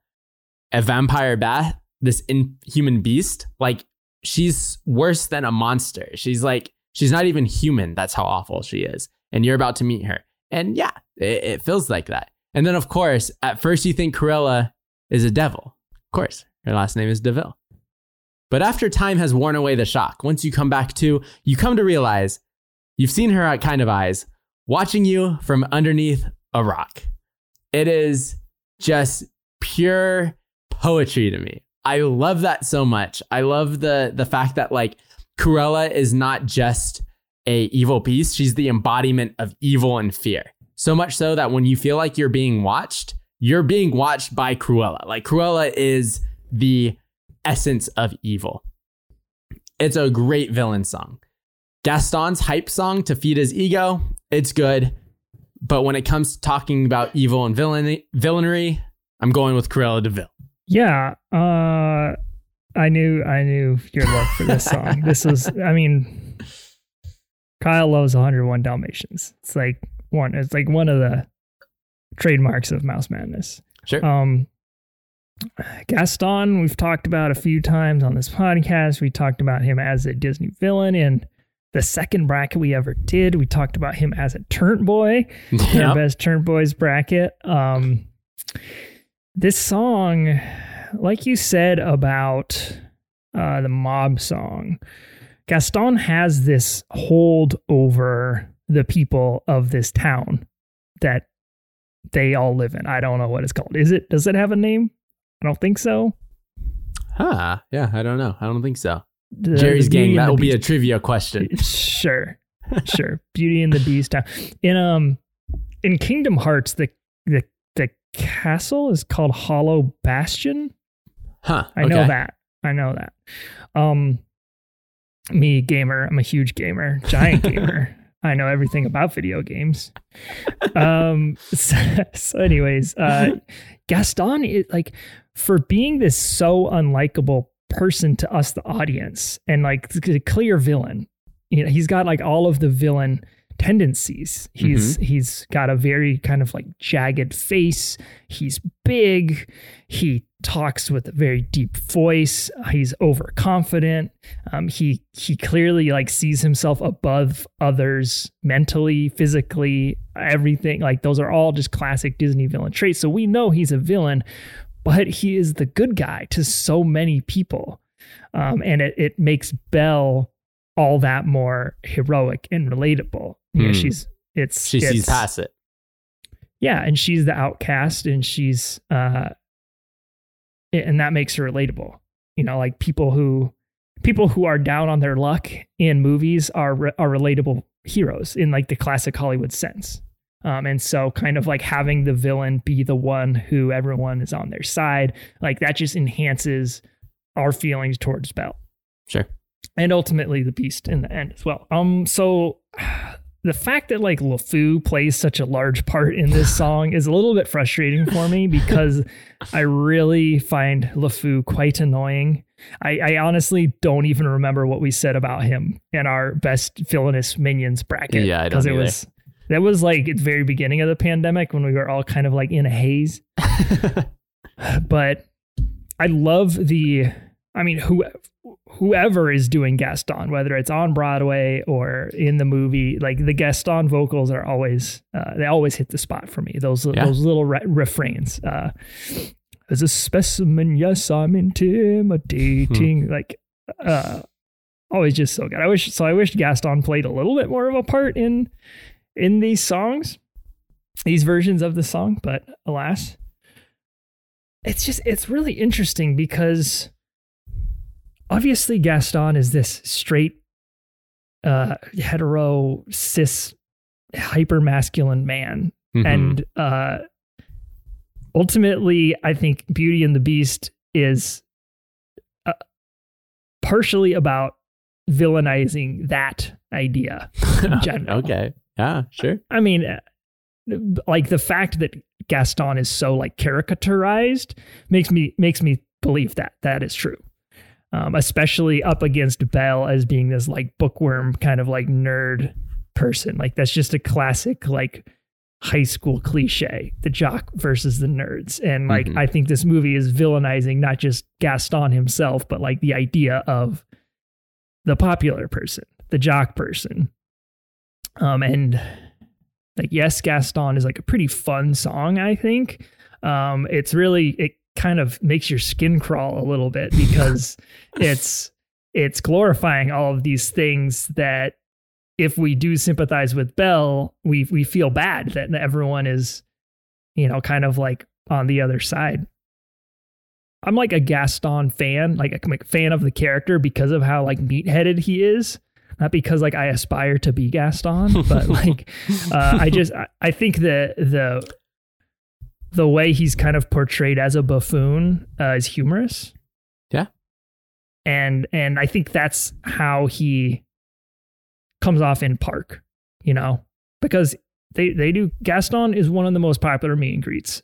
a vampire bat, this inhuman beast. Like, she's worse than a monster. She's like, she's not even human. That's how awful she is. And you're about to meet her. And yeah, it, it feels like that. And then, of course, at first you think Cruella is a devil. Of course, her last name is DeVille. But after time has worn away the shock, once you come back to, you come to realize you've seen her kind of eyes watching you from underneath a rock. It is just pure poetry to me. I love that so much. I love the the fact that like Cruella is not just a evil beast. She's the embodiment of evil and fear. So much so that when you feel like you're being watched, you're being watched by Cruella. Like Cruella is the essence of evil. It's a great villain song. Gaston's hype song to feed his ego. It's good. But when it comes to talking about evil and villainy, villainy, I'm going with Cruella de Vil. Yeah. Uh, I knew I knew your love for this song. This was, I mean, Kyle loves one oh one Dalmatians. It's like one, it's like one of the trademarks of Mouse Madness. Sure. Um, Gaston, we've talked about a few times on this podcast. We talked about him as a Disney villain in the second bracket we ever did. We talked about him as a Turnt Boy, yep. in our best Turnt Boys bracket. Um, this song, like you said about uh, the mob song, Gaston has this hold over the people of this town that they all live in. I don't know what it's called. Is it? Does it have a name? I don't think so. Huh. Yeah, I don't know. I don't think so. The, Jerry's Gang, that will be a trivia question. Sure. Sure. Beauty and the Beast town. In um in Kingdom Hearts, the the the castle is called Hollow Bastion. Huh. I okay. know that. I know that. Um me gamer, I'm a huge gamer, giant gamer. I know everything about video games. Um, so, so anyways, uh, Gaston is like, for being this so unlikable person to us, the audience, and like a clear villain, you know, he's got like all of the villain tendencies. He's, mm-hmm. he's got a very kind of like jagged face. He's big. He talks with a very deep voice. He's overconfident. Um, he, he clearly like sees himself above others mentally, physically, everything. Like those are all just classic Disney villain traits. So we know he's a villain, but he is the good guy to so many people. Um, and it, it makes Belle all that more heroic and relatable. You know, mm. she's, it's, she it's, sees past it. Yeah. And she's the outcast, and she's, uh, and that makes her relatable. You know, like people who, people who are down on their luck in movies are, are relatable heroes in like the classic Hollywood sense. Um, and so kind of like having the villain be the one who everyone is on their side, like that just enhances our feelings towards Belle. Sure. And ultimately the Beast in the end as well. Um, so the fact that like LeFou plays such a large part in this song is a little bit frustrating for me, because I really find LeFou quite annoying. I, I honestly don't even remember what we said about him in our best villainous minions bracket. Yeah, I don't know. That was like at the very beginning of the pandemic when we were all kind of like in a haze. But I love the, I mean, who, whoever is doing Gaston, whether it's on Broadway or in the movie, like the Gaston vocals are always, uh, they always hit the spot for me. Those, yeah. those little re- refrains. Uh, As a specimen, yes, I'm intimidating. Hmm. Like, uh, always just so good. I wish, so I wish Gaston played a little bit more of a part in, in these songs, these versions of the song, but alas, it's just, it's really interesting because obviously Gaston is this straight, uh, hetero, cis, hyper-masculine man. Mm-hmm. And, uh, ultimately I think Beauty and the Beast is uh, partially about villainizing that idea in general. Okay. Yeah, sure. I mean, like the fact that Gaston is so like caricaturized makes me makes me believe that that is true, um, especially up against Belle as being this like bookworm kind of like nerd person. Like that's just a classic like high school cliche, the jock versus the nerds. And like, mm-hmm. I think this movie is villainizing not just Gaston himself, but like the idea of the popular person, the jock person. Um, and like, yes, Gaston is like a pretty fun song, I think. Um, it's really, it kind of makes your skin crawl a little bit because it's, it's glorifying all of these things that if we do sympathize with Belle, we, we feel bad that everyone is, you know, kind of like on the other side. I'm like a Gaston fan, like a fan of the character because of how like meat-headed he is. Not because like I aspire to be Gaston, but like uh, I just I, I think that the the way he's kind of portrayed as a buffoon uh, is humorous. Yeah, and and I think that's how he comes off in Park, you know, because they they do. Gaston is one of the most popular meet and greets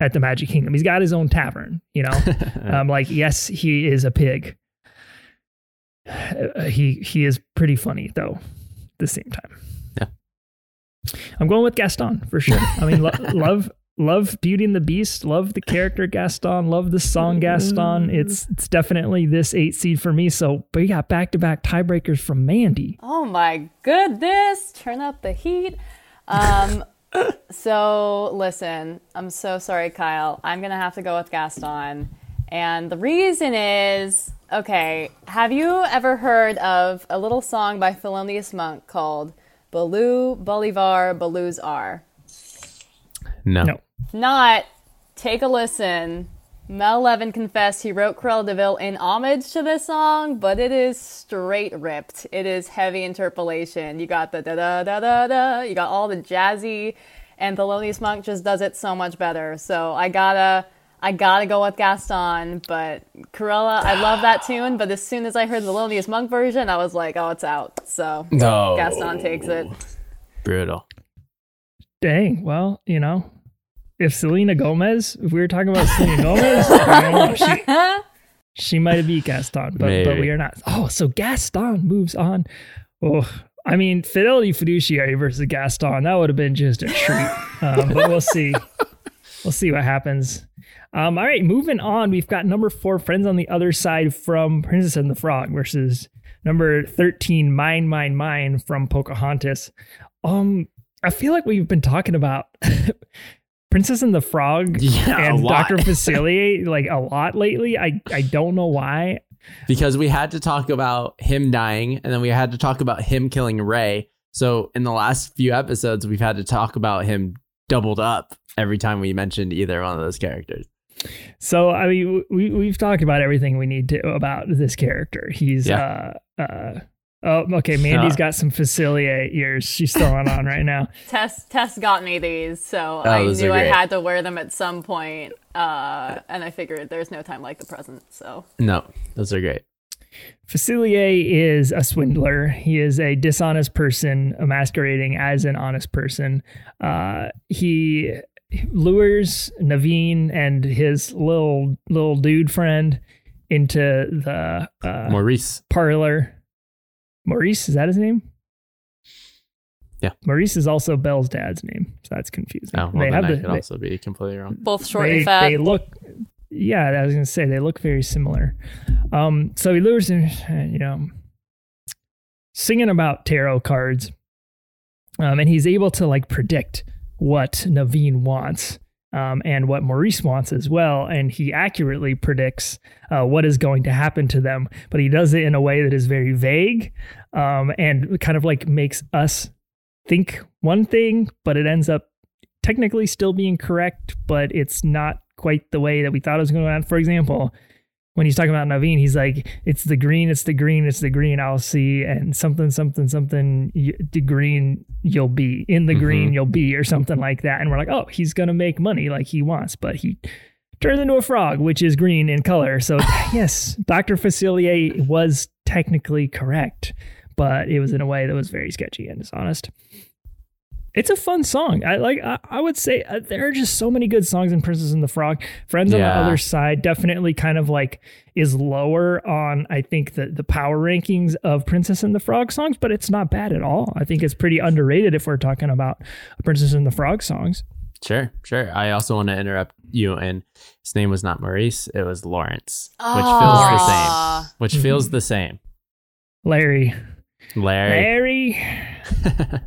at the Magic Kingdom. He's got his own tavern, you know. um, like yes, he is a pig. He he is pretty funny though. At the same time, yeah, I'm going with Gaston for sure. I mean, lo- love love Beauty and the Beast, love the character Gaston, love the song Gaston. It's it's definitely this eight seed for me. So, but we got back to back tiebreakers from Mandy. Oh my goodness! Turn up the heat. Um, so listen, I'm so sorry, Kyle. I'm gonna have to go with Gaston, and the reason is. Okay, have you ever heard of a little song by Thelonious Monk called Baloo Bolivar Baloo's R? No. no. Not take a listen. Mel Levin confessed he wrote Cruella de Vil in homage to this song, but it is straight ripped. It is heavy interpolation. You got the da-da-da-da-da, you got all the jazzy, and Thelonious Monk just does it so much better. So I gotta... I gotta go with Gaston, but Cruella, I love that tune, but as soon as I heard the Thelonious Monk version, I was like, oh, it's out. So no. Gaston takes it. Brutal. Dang, well, you know, if Selena Gomez, if we were talking about Selena Gomez, I don't know, she, she might have beat Gaston, but, but we are not. Oh, so Gaston moves on. Oh, I mean, Fidelity Fiduciary versus Gaston, that would have been just a treat, um, but we'll see. We'll see what happens. Um, all right, moving on. We've got number four, Friends on the Other Side from Princess and the Frog versus number thirteen, Mine, Mine, Mine from Pocahontas. Um, I feel like we've been talking about Princess and the Frog yeah, and Doctor Facilier like a lot lately. I, I don't know why. Because we had to talk about him dying and then we had to talk about him killing Ray. So in the last few episodes, we've had to talk about him doubled up every time we mentioned either one of those characters. So, I mean, we, we've talked about everything we need to about this character. He's, yeah. uh, uh, oh, okay. Mandy's uh. got some Facilier ears. She's still on, on right now. Tess, Tess got me these, so oh, I knew I had to wear them at some point. Uh, and I figured there's no time like the present, so. No, those are great. Facilier is a swindler. He is a dishonest person masquerading as an honest person. Uh, he... lures Naveen and his little little dude friend into the uh, Maurice parlor. Maurice, is that his name? Yeah. Maurice is also Belle's dad's name, so that's confusing. Oh, well, they have I the, could they, also be completely wrong. Both short they, and fat. They look, yeah, I was going to say, they look very similar. Um, so he lures him, you know, singing about tarot cards, um, and he's able to like predict what Naveen wants um, and what Maurice wants as well. And he accurately predicts uh, what is going to happen to them, but he does it in a way that is very vague um, and kind of like makes us think one thing, but it ends up technically still being correct, but it's not quite the way that we thought it was going on. For example, when he's talking about Naveen, he's like, it's the green, it's the green, it's the green I'll see, and something, something, something, y- the green you'll be, in the mm-hmm. green you'll be, or something like that. And we're like, oh, he's going to make money like he wants, but he turns into a frog, which is green in color. So yes, Doctor Facilier was technically correct, but it was in a way that was very sketchy and dishonest. It's a fun song. I like. I, I would say uh, there are just so many good songs in Princess and the Frog. Friends yeah. on the Other Side definitely kind of like is lower on, I think, the, the power rankings of Princess and the Frog songs, but it's not bad at all. I think it's pretty underrated if we're talking about Princess and the Frog songs. Sure, sure. I also want to interrupt you, and his name was not Maurice. It was Lawrence, Aww. which feels the same. Which mm-hmm. feels the same. Larry. Larry. Larry.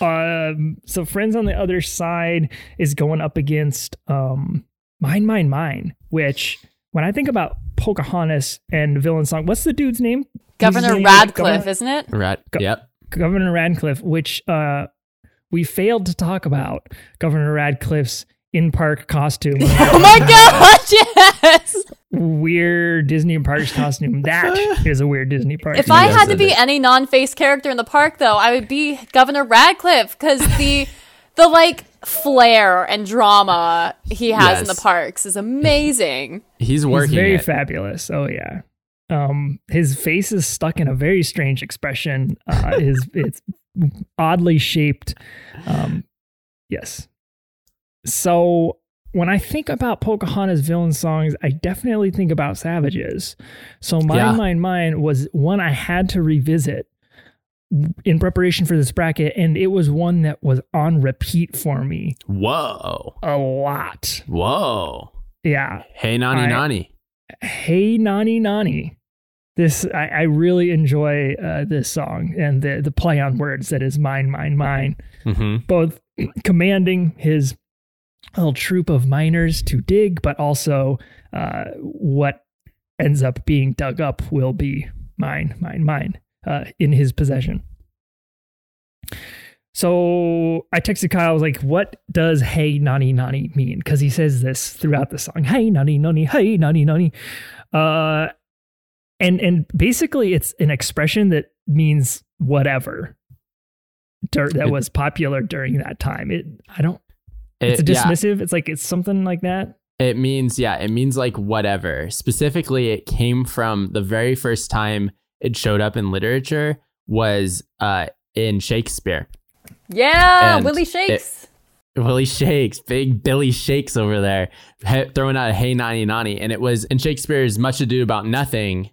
Um, so Friends on the Other Side is going up against um, Mine, Mine, Mine, which when I think about Pocahontas and Villain Song, what's the dude's name? Governor name? Radcliffe, Governor, isn't it? Rad, Go- yep. Governor Radcliffe, which uh, we failed to talk about Governor Radcliffe's in-park costume. Oh my gosh, yes! Weird Disney Parks costume. That is a weird Disney Parks If I had to be any non-face character in the park, though, I would be Governor Radcliffe, because the, the, like, flair and drama he has yes. in the parks is amazing. He's working He's very it. fabulous. Oh, yeah. Um, his face is stuck in a very strange expression. Uh, his, it's oddly shaped. Um, yes. So when I think about Pocahontas villain songs, I definitely think about Savages. So Mine, yeah. Mine, Mine was one I had to revisit in preparation for this bracket, and it was one that was on repeat for me. Whoa. A lot. Whoa. Yeah. Hey, Nani, I, Nani. Hey, Nani, Nani. This, I, I really enjoy uh, this song and the, the play on words that is mine, mine, mine. Mm-hmm. Both commanding his little troop of miners to dig, but also uh, what ends up being dug up will be mine, mine, mine uh, in his possession. So I texted Kyle, I was like, what does hey, nani, nani mean? Because he says this throughout the song. Hey, nani, nani, hey, nani, nani. Uh, and, and basically it's an expression that means whatever dur- that was popular during that time. It, I don't, It, it's a dismissive. Yeah. It's like, it's something like that. It means, yeah, it means like whatever. Specifically, it came from the very first time it showed up in literature was uh, in Shakespeare. Yeah, and Willie Shakes. It, Willie Shakes, big Billy Shakes over there, he, throwing out a hey, nani, nani. And it was in Shakespeare's Much Ado About Nothing.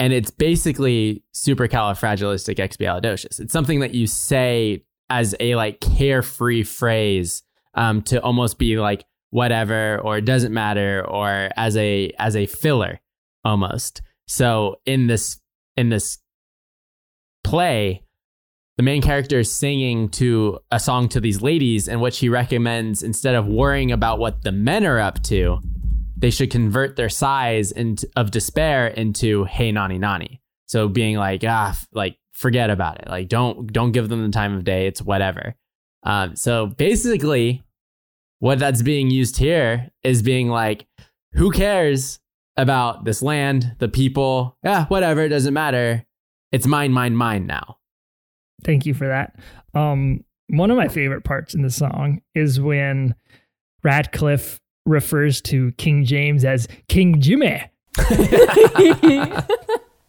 And it's basically supercalifragilisticexpialidocious. It's something that you say as a like carefree phrase. Um, to almost be like whatever, or it doesn't matter, or as a as a filler almost. So in this in this play, the main character is singing to a song to these ladies in which he recommends, instead of worrying about what the men are up to, they should convert their sighs and of despair into hey, nani, nani. So being like, ah, f- like forget about it. Like don't don't give them the time of day. It's whatever. Um, so basically what that's being used here is being like, who cares about this land, the people, yeah, whatever, it doesn't matter. It's mine, mine, mine now. Thank you for that. Um, one of my favorite parts in the song is when Radcliffe refers to King James as King Jimmy.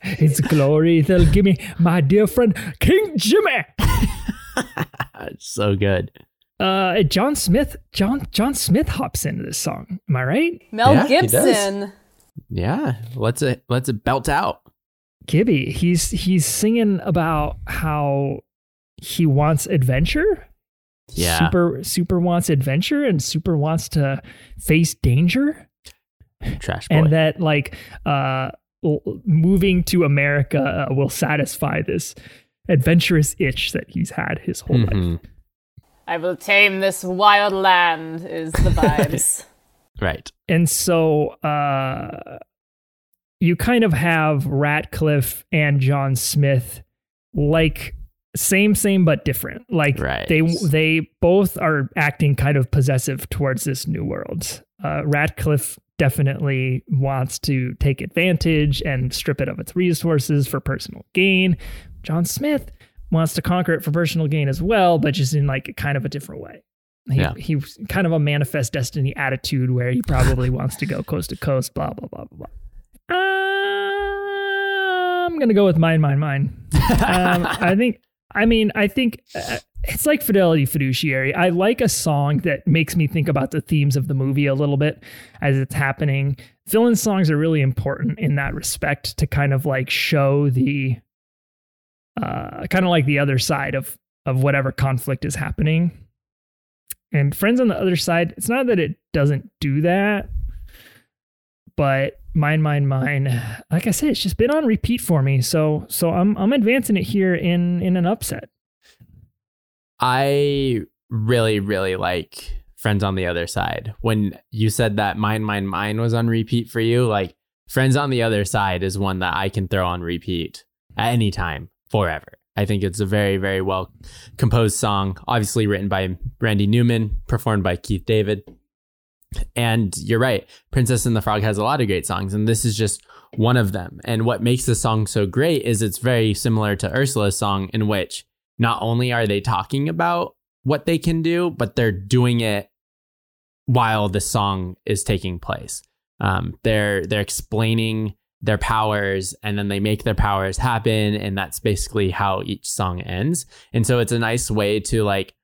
It's glory, they'll give me my dear friend, King Jimmy. So good. Uh, John Smith, John John Smith hops into this song. Am I right? Mel yeah, Gibson. Yeah, let's a let's a belt out. Gibby, he's he's singing about how he wants adventure. Yeah, super super wants adventure and super wants to face danger. Trash boy. And that like uh, moving to America uh, will satisfy this adventurous itch that he's had his whole mm-hmm. life. I will tame this wild land is the vibes. Right. And so uh, you kind of have Radcliffe and John Smith like same, same, but different. Like right. they they both are acting kind of possessive towards this new world. Uh, Radcliffe definitely wants to take advantage and strip it of its resources for personal gain. John Smith wants to conquer it for personal gain as well, but just in like kind of a different way. He, yeah. He's kind of a manifest destiny attitude where he probably wants to go coast to coast, blah, blah, blah, blah, blah. Uh, I'm going to go with mine, mine, mine. um, I think, I mean, I think uh, it's like Fidelity Fiduciary. I like a song that makes me think about the themes of the movie a little bit as it's happening. Villain songs are really important in that respect to kind of like show the Uh, kind of like the other side of, of whatever conflict is happening. And Friends on the Other Side, it's not that it doesn't do that, but mine, mine, mine, like I said, it's just been on repeat for me. So so I'm I'm advancing it here in, in an upset. I really, really like Friends on the Other Side. When you said that mine, mine, mine was on repeat for you, like Friends on the Other Side is one that I can throw on repeat at any time. Forever. I think it's a very, very well composed song, obviously written by Randy Newman, performed by Keith David. And you're right, Princess and the Frog has a lot of great songs, and this is just one of them. And what makes the song so great is it's very similar to Ursula's song, in which not only are they talking about what they can do, but they're doing it while the song is taking place. Um, they're they're explaining their powers, and then they make their powers happen. And that's basically how each song ends. And so it's a nice way to, like,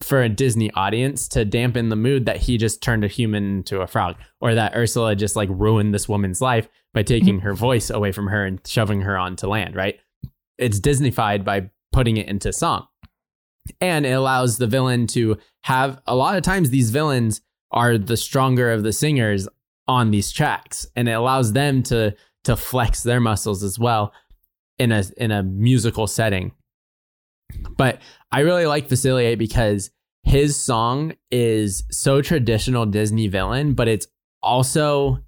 for a Disney audience to dampen the mood that he just turned a human into a frog, or that Ursula just, like, ruined this woman's life by taking mm-hmm. her voice away from her and shoving her onto land, right? It's Disneyfied by putting it into song. And it allows the villain to have, a lot of times these villains are the stronger of the singers on these tracks, and it allows them to to flex their muscles as well in a in a musical setting. But I really like Facilier because his song is so traditional Disney villain, but it's also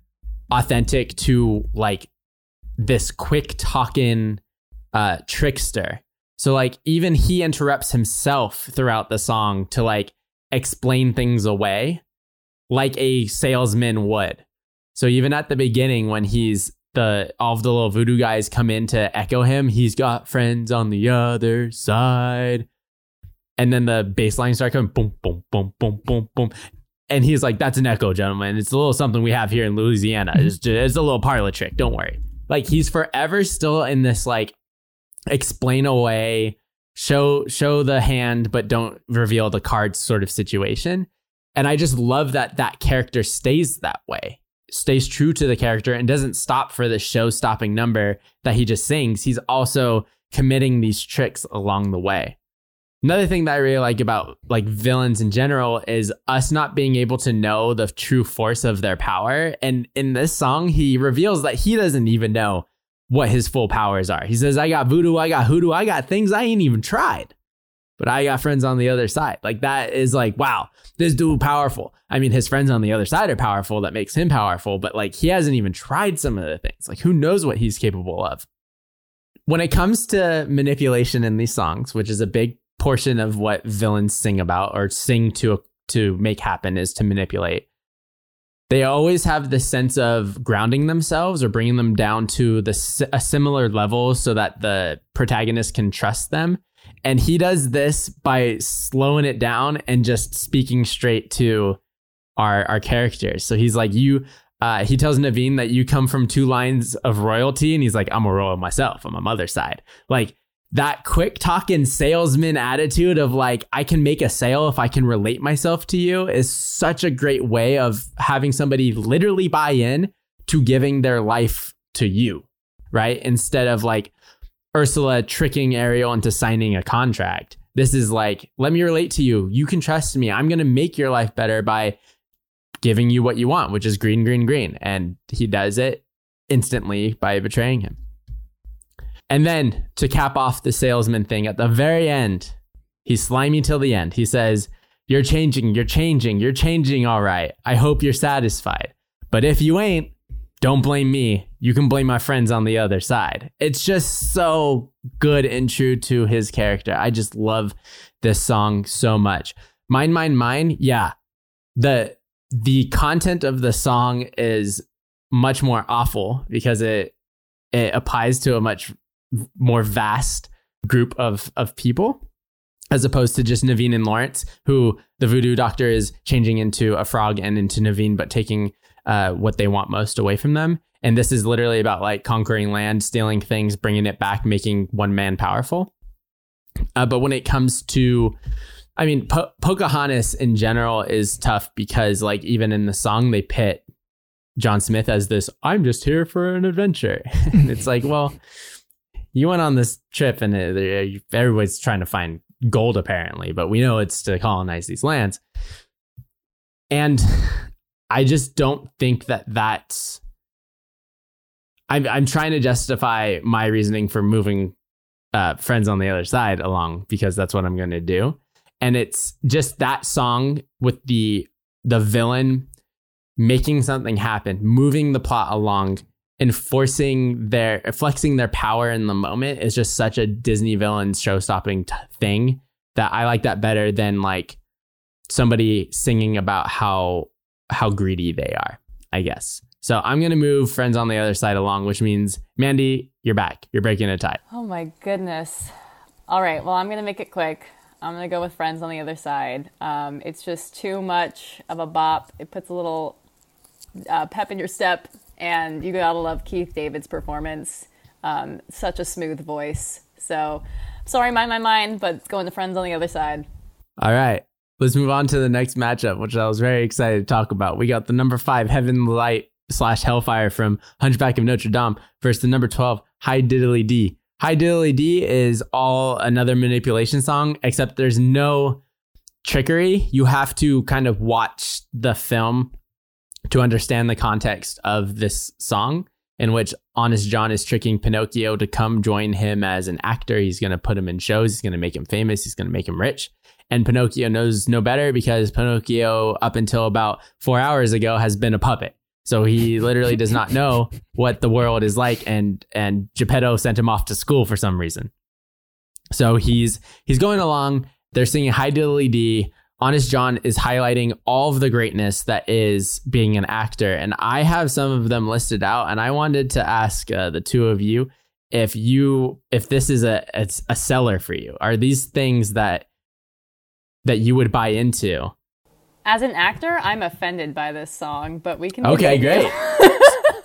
authentic to, like, this quick talking uh, trickster. So, like, even he interrupts himself throughout the song to, like, explain things away like a salesman would. So even at the beginning, when he's the all of the little voodoo guys come in to echo him, he's got friends on the other side. And then the bass lines start coming, boom, boom, boom, boom, boom, boom. And he's like, that's an echo, gentlemen. It's a little something we have here in Louisiana. It's, just, it's a little parlor trick. Don't worry. Like, he's forever still in this, like, explain away, show, show the hand, but don't reveal the card sort of situation. And I just love that that character stays that way, stays true to the character, and doesn't stop for the show-stopping number that he just sings. He's also committing these tricks along the way. Another thing that I really like about, like, villains in general is us not being able to know the true force of their power. And in this song, he reveals that he doesn't even know what his full powers are. He says, I got voodoo, I got hoodoo, I got things I ain't even tried. But I got friends on the other side. Like, that is, like, wow, this dude powerful. I mean, his friends on the other side are powerful. That makes him powerful. But, like, he hasn't even tried some of the things. Like, who knows what he's capable of? When it comes to manipulation in these songs, which is a big portion of what villains sing about or sing to to make happen, is to manipulate. They always have this sense of grounding themselves or bringing them down to the, a similar level so that the protagonist can trust them. And he does this by slowing it down and just speaking straight to our our characters. So he's like, you, uh, he tells Naveen that you come from two lines of royalty. And he's like, I'm a royal myself. I'm on my mother's side. Like, that quick talking salesman attitude of, like, I can make a sale if I can relate myself to you is such a great way of having somebody literally buy in to giving their life to you, right? Instead of, like, Ursula tricking Ariel into signing a contract. This is like, let me relate to you. You can trust me. I'm going to make your life better by giving you what you want, which is green, green, green. And he does it instantly by betraying him. And then to cap off the salesman thing at the very end, he's slimy till the end. He says, you're changing, you're changing, you're changing. All right. I hope you're satisfied. But if you ain't, don't blame me. You can blame my friends on the other side. It's just so good and true to his character. I just love this song so much. Mine, mine, mine. Yeah. The the content of the song is much more awful because it it applies to a much more vast group of, of people, as opposed to just Naveen and Lawrence, who the voodoo doctor is changing into a frog and into Naveen, but taking Uh, what they want most away from them. And this is literally about, like, conquering land, stealing things, bringing it back, making one man powerful. Uh, but when it comes to, I mean, po- Pocahontas in general is tough because, like, even in the song, they pit John Smith as this, I'm just here for an adventure. And it's like, well, you went on this trip and it, everybody's trying to find gold apparently, but we know it's to colonize these lands. And I just don't think that that's... I'm, I'm trying to justify my reasoning for moving uh, friends on the other side along because that's what I'm going to do. And it's just that song with the the villain making something happen, moving the plot along, enforcing their... flexing their power in the moment is just such a Disney villain show-stopping t- thing that I like that better than, like, somebody singing about how how greedy they are, I guess. So I'm going to move Friends on the Other Side along, which means, Mandy, you're back. You're breaking a tie. Oh, my goodness. All right. Well, I'm going to make it quick. I'm going to go with Friends on the Other Side. Um, it's just too much of a bop. It puts a little uh, pep in your step, and you got to love Keith David's performance. Um, such a smooth voice. So sorry, mind my mind, but going to Friends on the Other Side. All right. Let's move on to the next matchup, which I was very excited to talk about. We got the number five, Heaven Light slash Hellfire from Hunchback of Notre Dame versus the number twelve, High Diddly D. High Diddly D is all another manipulation song, except there's no trickery. You have to kind of watch the film to understand the context of this song, in which Honest John is tricking Pinocchio to come join him as an actor. He's going to put him in shows. He's going to make him famous. He's going to make him rich. And Pinocchio knows no better, because Pinocchio, up until about four hours ago, has been a puppet. So he literally does not know what the world is like, and and Geppetto sent him off to school for some reason. So he's he's going along. They're singing High Diddly D. Honest John is highlighting all of the greatness that is being an actor, and I have some of them listed out. And I wanted to ask uh, the two of you if you if this is a it's a seller for you. Are these things that that you would buy into? As an actor, I'm offended by this song, but we can. Okay, great.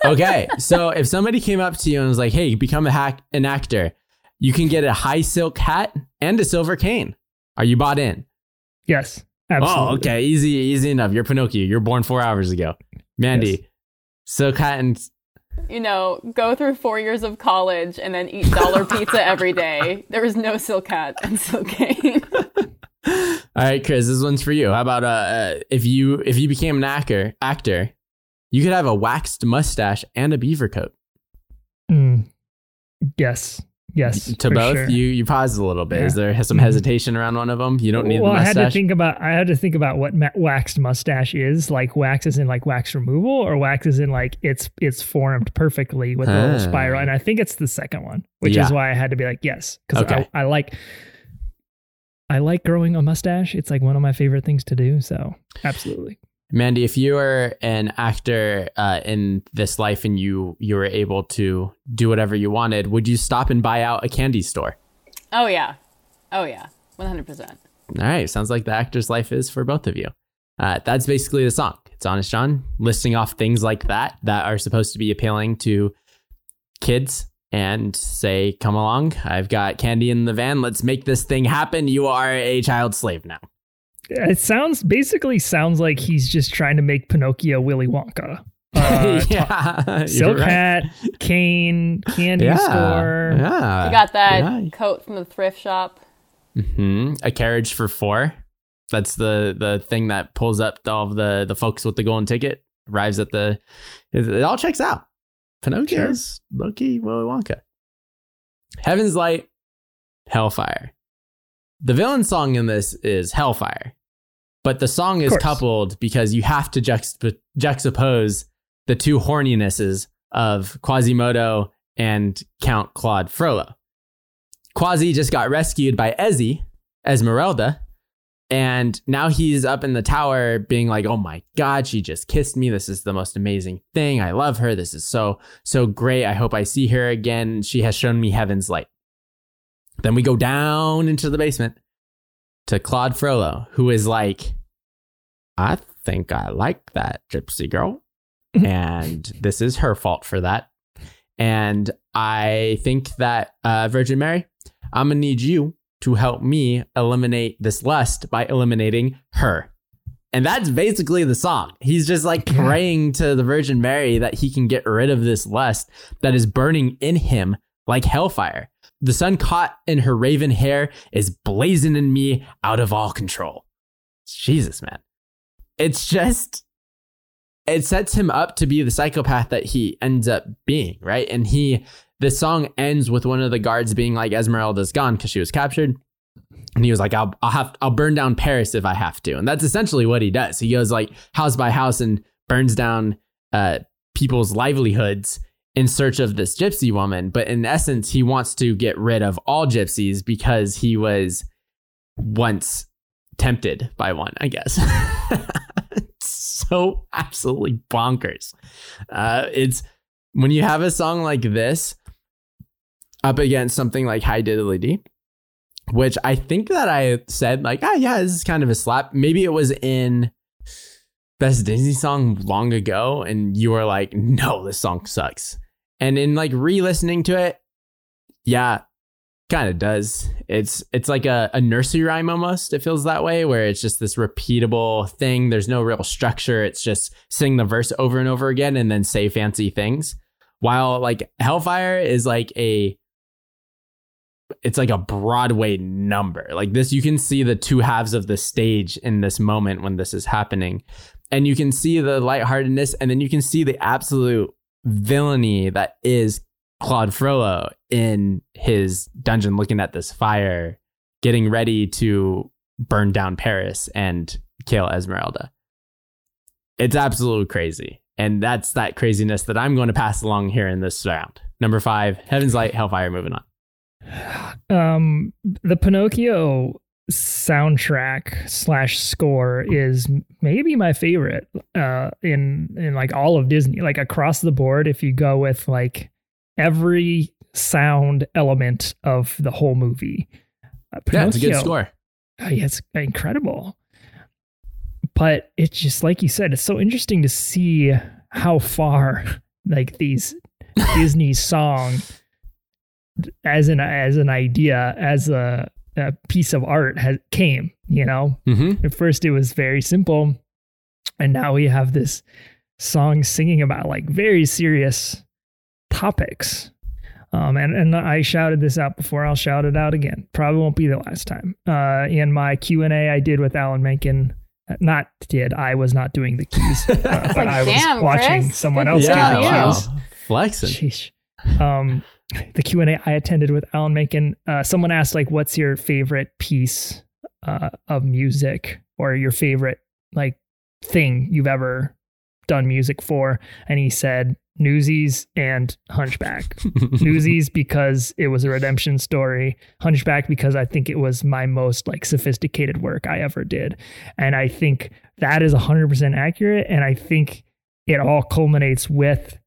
Okay, so if somebody came up to you and was like, "Hey, become a hack- an actor," you can get a high silk hat and a silver cane. Are you bought in? Yes, absolutely. Oh, okay, easy, easy enough. You're Pinocchio. You're born four hours ago. Mandy, yes. Silk hat and. You know, go through four years of college and then eat dollar pizza every day. There was no silk hat and silk cane. All right, Chris, this one's for you. How about uh, uh, if you if you became an actor, actor, you could have a waxed mustache and a beaver coat. Mm. Yes, yes. To both, sure. you you paused a little bit. Yeah. Is there some hesitation around one of them? You don't need. Well, the mustache? I had to think about. I had to think about what ma- waxed mustache is. Like wax is in like wax removal, or wax is in like it's it's formed perfectly with huh. a little spiral. And I think it's the second one, which yeah. is why I had to be like yes, because okay. I, I like. I like growing a mustache. It's like one of my favorite things to do. So absolutely. Mandy, if you were an actor uh, in this life and you, you were able to do whatever you wanted, would you stop and buy out a candy store? Oh, yeah. Oh, yeah. one hundred percent. All right. Sounds like the actor's life is for both of you. Uh, that's basically the song. It's Honest John listing off things like that that are supposed to be appealing to kids. And say, come along, I've got candy in the van. Let's make this thing happen. You are a child slave now. It sounds basically sounds like he's just trying to make Pinocchio Willy Wonka. Uh, yeah, silk right. hat, cane, candy yeah, store. Yeah, you got that yeah. coat from the thrift shop. Mm-hmm. A carriage for four. That's the, the thing that pulls up all of the, the folks with the golden ticket. Arrives at the... It, it all checks out. Pinocchio's sure. Loki, Willy Wonka. Heaven's Light, Hellfire. The villain song in this is Hellfire, but the song is coupled because you have to juxtap- juxtapose the two horninesses of Quasimodo and Count Claude Frollo. Quasi just got rescued by Ezzy, Esmeralda, and now he's up in the tower being like, oh, my God, she just kissed me. This is the most amazing thing. I love her. This is so, so great. I hope I see her again. She has shown me heaven's light. Then we go down into the basement to Claude Frollo, who is like, I think I like that gypsy girl. And this is her fault for that. And I think that uh, Virgin Mary, I'm going to need you to help me eliminate this lust by eliminating her. And that's basically the song. He's just like praying to the Virgin Mary that he can get rid of this lust that is burning in him like hellfire. The sun caught in her raven hair is blazing in me out of all control. Jesus, man. It's just, it sets him up to be the psychopath that he ends up being, right? And he... The song ends with one of the guards being like, Esmeralda's gone because she was captured. And he was like, I'll I'll have I'll burn down Paris if I have to. And that's essentially what he does. He goes like house by house and burns down uh, people's livelihoods in search of this gypsy woman. But in essence, he wants to get rid of all gypsies because he was once tempted by one, I guess. so absolutely bonkers. Uh, it's when you have a song like this up against something like Hi Diddly Dee, which I think that I said like, ah, oh, yeah, this is kind of a slap. Maybe it was in Best Disney Song long ago, and you were like, no, this song sucks. And in like re-listening to it, yeah, kind of does. It's it's like a, a nursery rhyme almost. It feels that way, where it's just this repeatable thing. There's no real structure. It's just sing the verse over and over again and then say fancy things. While like Hellfire is like a, it's like a Broadway number. Like this, you can see the two halves of the stage in this moment when this is happening. And you can see the lightheartedness, and then you can see the absolute villainy that is Claude Frollo in his dungeon, looking at this fire, getting ready to burn down Paris and kill Esmeralda. It's absolutely crazy. And that's that craziness that I'm going to pass along here in this round. Number five, Heaven's Light, Hellfire, moving on. Um, the Pinocchio soundtrack slash score is maybe my favorite uh, in, in like all of Disney, like across the board. If you go with like every sound element of the whole movie, uh, Pinocchio, yeah, it's a good score. Oh, yeah, it's incredible. But it's just like you said, it's so interesting to see how far like these Disney songs as an as an idea, as a, a piece of art has came, you know. Mm-hmm. At first it was very simple, and now we have this song singing about like very serious topics. Um, and, and I shouted this out before. I'll shout it out again. Probably won't be the last time. Uh, in my Q and A I did with Alan Menken, not did, I was not doing the keys, uh, but like, I was damn, watching Chris. Someone else yeah, do the wow. keys. Flexing. Sheesh. Um, the Q and A I attended with Alan Menken, uh, someone asked like, what's your favorite piece uh, of music, or your favorite like thing you've ever done music for? And he said, Newsies and Hunchback. Newsies because it was a redemption story. Hunchback because I think it was my most like sophisticated work I ever did. And I think that is one hundred percent accurate. And I think it all culminates with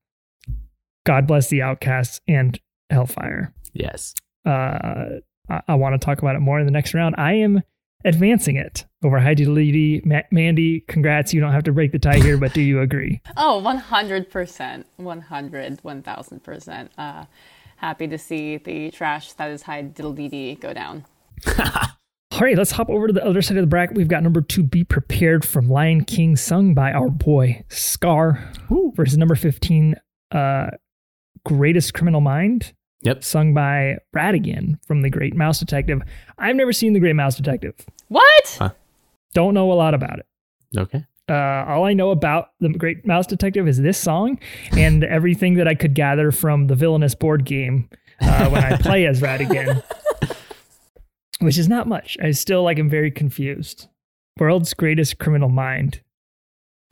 God Bless the Outcasts and Hellfire. Yes. Uh, I, I want to talk about it more in the next round. I am advancing it over Hi Diddly Dee. Ma- Mandy, congrats. You don't have to break the tie here, but do you agree? Oh, one hundred percent. one hundred, one thousand percent. Uh, happy to see the trash that is Hi Diddly Dee go down. All right, let's hop over to the other side of the bracket. We've got number two, Be Prepared from Lion King, sung by our boy Scar, Ooh. versus number fifteen, uh, Greatest Criminal Mind. Yep. Sung by Ratigan from The Great Mouse Detective. I've never seen The Great Mouse Detective. What? Huh. Don't know a lot about it. Okay. Uh, all I know about The Great Mouse Detective is this song and everything that I could gather from the villainous board game uh, when I play as Ratigan, which is not much. I still like am very confused. World's Greatest Criminal Mind,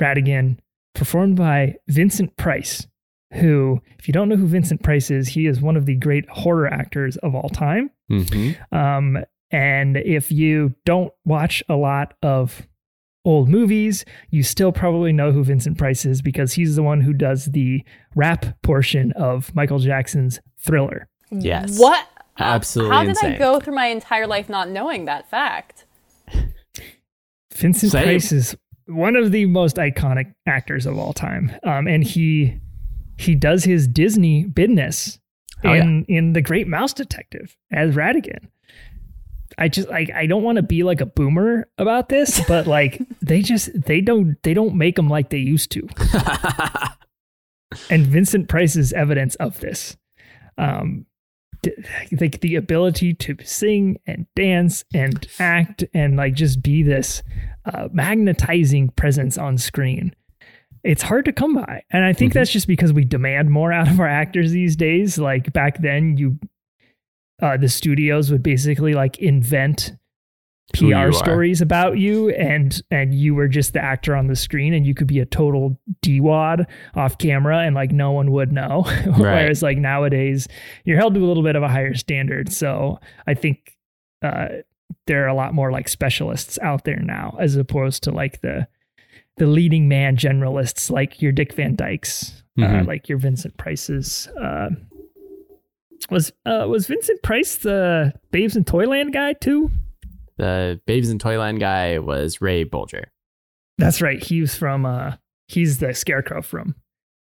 Ratigan, performed by Vincent Price, who, if you don't know who Vincent Price is, he is one of the great horror actors of all time. Mm-hmm. Um, and if you don't watch a lot of old movies, you still probably know who Vincent Price is because he's the one who does the rap portion of Michael Jackson's Thriller. Yes. What? Absolutely How did insane. I go through my entire life not knowing that fact? Vincent Same. Price is one of the most iconic actors of all time. Um, and he... He does his Disney business oh, in, yeah. in The Great Mouse Detective as Ratigan. I just like I don't want to be like a boomer about this, but like they just they don't they don't make them like they used to. And Vincent Price is evidence of this. Um, like the ability to sing and dance and act and like just be this uh, magnetizing presence on screen. It's hard to come by. And I think mm-hmm. that's just because we demand more out of our actors these days. Like back then, you, uh, the studios would basically like invent P R stories about you. And, and you were just the actor on the screen, and you could be a total D-wad off camera and like no one would know. Right. Whereas like nowadays you're held to a little bit of a higher standard. So I think, uh, there are a lot more like specialists out there now, as opposed to like the the leading man generalists, like your Dick Van Dykes, mm-hmm. uh, like your Vincent Price's. Uh, was uh, was Vincent Price the Babes in Toyland guy too? The Babes in Toyland guy was Ray Bolger. That's right. He was from. Uh, he's the Scarecrow from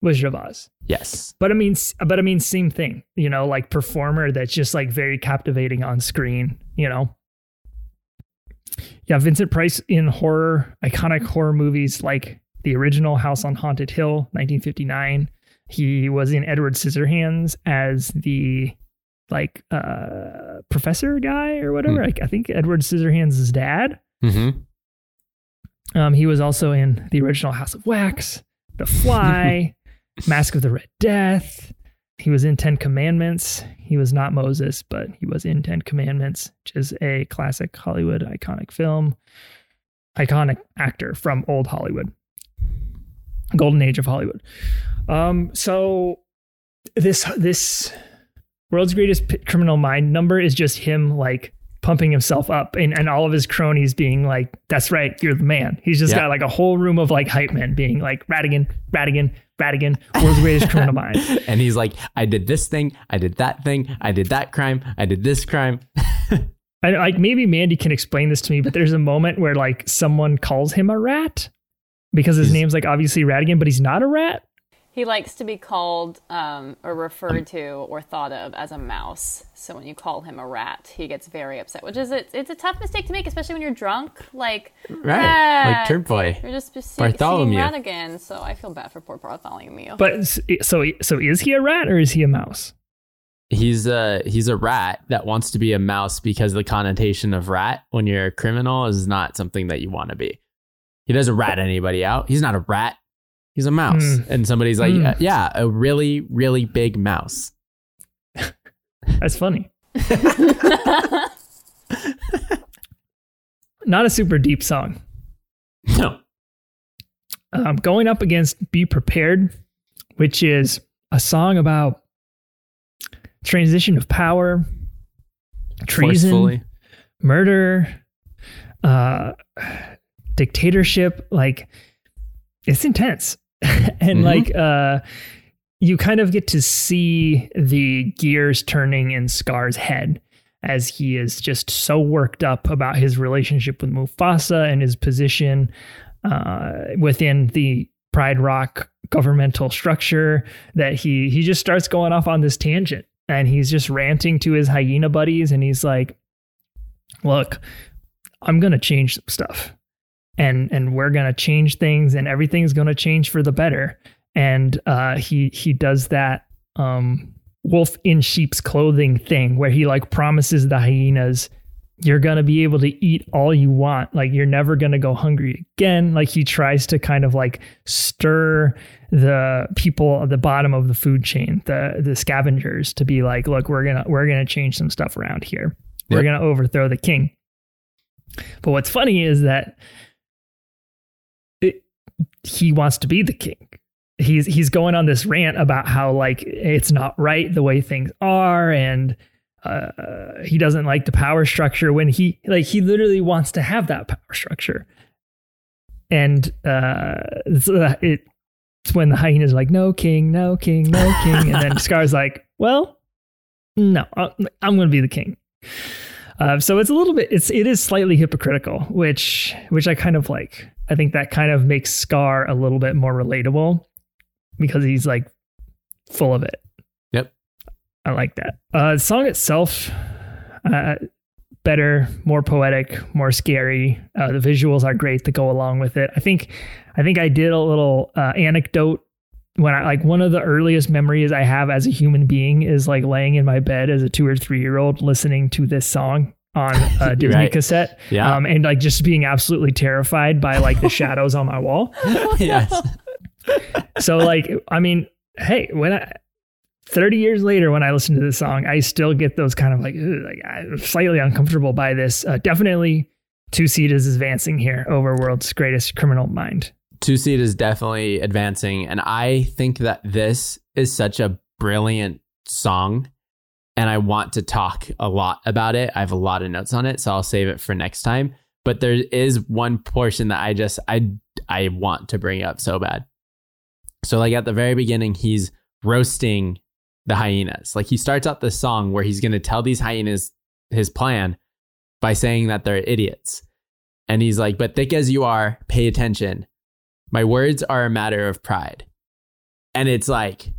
Wizard of Oz. Yes, but I mean, but I mean, same thing. You know, like performer that's just like very captivating on screen. You know. Yeah, Vincent Price in horror, iconic horror movies like the original House on Haunted Hill, nineteen fifty-nine. He was in Edward Scissorhands as the like uh, professor guy or whatever. Mm. Like I think Edward Scissorhands' dad. Mm-hmm. Um, he was also in the original House of Wax, The Fly, Mask of the Red Death. He was in Ten Commandments. He was not Moses, but he was in Ten Commandments, which is a classic Hollywood iconic film. Iconic actor from old Hollywood. Golden age of Hollywood. Um, so this this world's greatest p- criminal mind number is just him like pumping himself up and, and all of his cronies being like, that's right, you're the man. He's just yep. got like a whole room of like hype men being like, Ratigan, Ratigan, Ratigan, world's greatest criminal mind. And he's like, I did this thing, I did that thing, I did that crime, I did this crime. I like maybe Mandy can explain this to me, but there's a moment where like someone calls him a rat because his he's, name's like obviously Ratigan, but he's not a rat. He likes to be called um, or referred to or thought of as a mouse. So when you call him a rat, he gets very upset, which is it's, it's a tough mistake to make, especially when you're drunk. Like, right, like Turd Boy. You're just see, Bartholomew. Seeing rat again. So I feel bad for poor Bartholomew. But so so is he a rat or is he a mouse? He's a he's a rat that wants to be a mouse because the connotation of rat when you're a criminal is not something that you want to be. He doesn't rat anybody out. He's not a rat. He's a mouse. Mm. And somebody's like, mm. yeah, a really, really big mouse. That's funny. Not a super deep song. No. Um, going up against Be Prepared, which is a song about transition of power, treason, forcefully. Murder, uh, dictatorship. Like, it's intense. And mm-hmm. like uh, you kind of get to see the gears turning in Scar's head as he is just so worked up about his relationship with Mufasa and his position uh, within the Pride Rock governmental structure that he he just starts going off on this tangent and he's just ranting to his hyena buddies. And he's like, look, I'm going to change some stuff. And and we're going to change things and everything's going to change for the better. And uh, he he does that um, wolf in sheep's clothing thing where he like promises the hyenas, you're going to be able to eat all you want. Like you're never going to go hungry again. Like he tries to kind of like stir the people at the bottom of the food chain, the the scavengers to be like, look, we're going to we're going to change some stuff around here. Yep. We're going to overthrow the king. But what's funny is that he wants to be the king. He's he's going on this rant about how like it's not right the way things are, and uh, he doesn't like the power structure when he like he literally wants to have that power structure. And uh, it's when the hyena's like, "No king, no king, no king," and then Scar's like, "Well, no, I'm going to be the king." Uh, so it's a little bit it's it is slightly hypocritical, which which I kind of like. I think that kind of makes Scar a little bit more relatable because he's like full of it. Yep. I like that. Uh, the song itself, uh, better, more poetic, more scary. Uh, the visuals are great to go along with it. I think I think I did a little uh, anecdote when I like one of the earliest memories I have as a human being is like laying in my bed as a two or three year old listening to this song on a Disney right. cassette yeah. um, and like just being absolutely terrified by like the shadows on my wall. Yes. So like, I mean, hey, when I, thirty years later, when I listen to this song, I still get those kind of like, like I'm slightly uncomfortable by this. Uh, definitely Two Seat is advancing here over World's Greatest Criminal Mind. Two Seat is definitely advancing. And I think that this is such a brilliant song. And I want to talk a lot about it. I have a lot of notes on it, so I'll save it for next time. But there is one portion that I just, I, I want to bring up so bad. So like at the very beginning, he's roasting the hyenas. Like he starts out this song where he's going to tell these hyenas his plan by saying that they're idiots. And he's like, but thick as you are, pay attention. My words are a matter of pride. And it's like,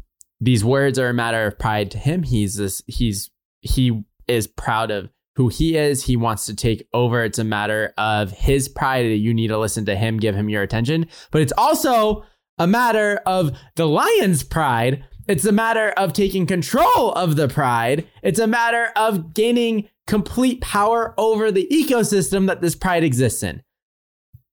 these words are a matter of pride to him. He's this, he's, he is proud of who he is. He wants to take over. It's a matter of his pride that you need to listen to him, give him your attention. But it's also a matter of the lion's pride. It's a matter of taking control of the pride. It's a matter of gaining complete power over the ecosystem that this pride exists in.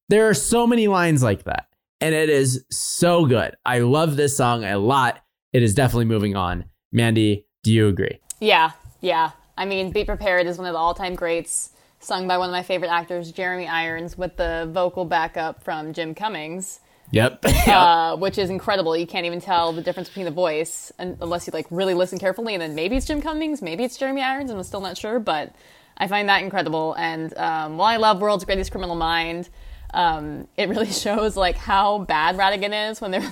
There are so many lines like that, and it is so good. I love this song a lot. It is definitely moving on. Mandy, do you agree? Yeah, yeah. I mean, Be Prepared is one of the all-time greats, sung by one of my favorite actors, Jeremy Irons, with the vocal backup from Jim Cummings. Yep. uh, which is incredible. You can't even tell the difference between the voice unless you like really listen carefully. And then maybe it's Jim Cummings, maybe it's Jeremy Irons, and I'm still not sure. But I find that incredible. And um, while I love World's Greatest Criminal Mind, um, it really shows like how bad Ratigan is when they're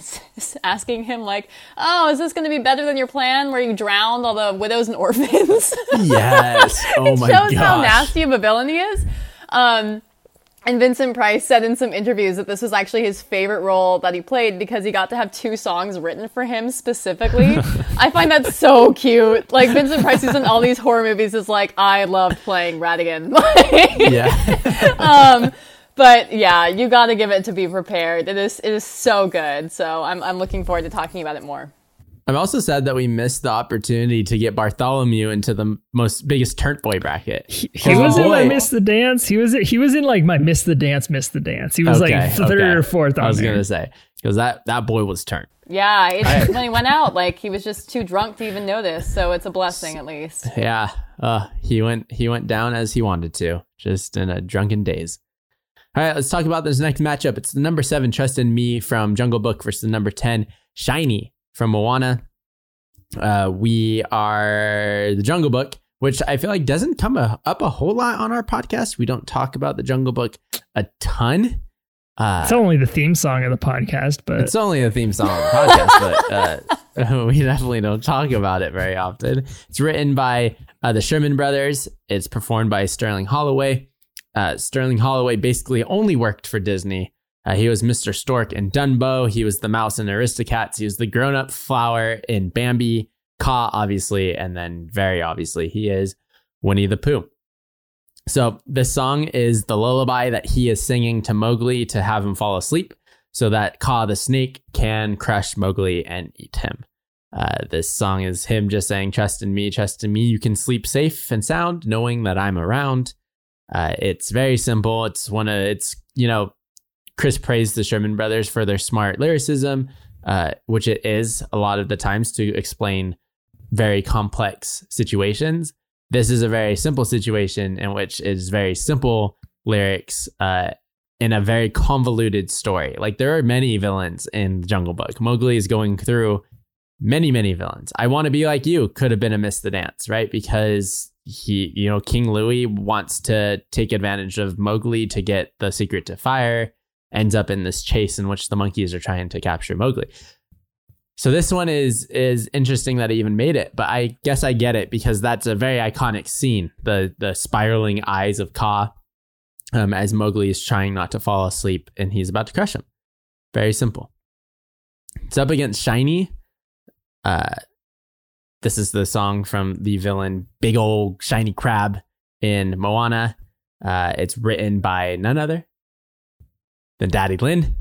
asking him like, oh, is this going to be better than your plan where you drowned all the widows and orphans? Yes. Oh my gosh. It shows how nasty of a villain he is. Um, And Vincent Price said in some interviews that this was actually his favorite role that he played because he got to have two songs written for him specifically. I find that so cute. Like, Vincent Price, who's in all these horror movies, is like, I loved playing Ratigan. Yeah. um, but yeah, you got to give it to Be Prepared. It is it is so good. So I'm I'm looking forward to talking about it more. I'm also sad that we missed the opportunity to get Bartholomew into the most biggest turnt boy bracket. He, he oh, was boy. in my Miss the Dance. He was he was in like my Miss the Dance, Miss the Dance. He was okay, like third okay. or fourth on I was going to say, because that, that boy was turnt. Yeah, it, right. When he went out, like he was just too drunk to even notice. So it's a blessing at least. Yeah, uh, he went he went down as he wanted to, just in a drunken daze. All right, let's talk about this next matchup. It's the number seven, Trust in Me from Jungle Book versus the number ten, Shiny from Moana. Uh, we are The Jungle Book, which I feel like doesn't come a, up a whole lot on our podcast. We don't talk about The Jungle Book a ton. Uh, it's only the theme song of the podcast, but it's only the theme song of the podcast, but uh, we definitely don't talk about it very often. It's written by uh, the Sherman Brothers. It's performed by Sterling Holloway. Uh, Sterling Holloway basically only worked for Disney. Uh, he was Mister Stork in Dumbo. He was the mouse in Aristocats. He was the grown-up flower in Bambi. Ka, obviously, and then very obviously, he is Winnie the Pooh. So this song is the lullaby that he is singing to Mowgli to have him fall asleep so that Ka the snake can crush Mowgli and eat him. Uh, this song is him just saying, trust in me, trust in me. You can sleep safe and sound knowing that I'm around. Uh, it's very simple. It's one of, it's, you know, Chris praised the Sherman Brothers for their smart lyricism, uh, which it is a lot of the times to explain very complex situations. This is a very simple situation in which it is very simple lyrics uh, in a very convoluted story. Like there are many villains in The Jungle Book. Mowgli is going through many, many villains. I Want to Be Like You could have been a Miss the Dance, right? Because he, you know, King Louie wants to take advantage of Mowgli to get the secret to fire. Ends up in this chase in which the monkeys are trying to capture Mowgli. So this one is is interesting that it even made it, but I guess I get it because that's a very iconic scene. The the spiraling eyes of Ka um, as Mowgli is trying not to fall asleep and he's about to crush him. Very simple. It's up against Shiny. Uh, this is the song from the villain Big Old Shiny Crab in Moana. Uh, it's written by none other than Daddy Lin.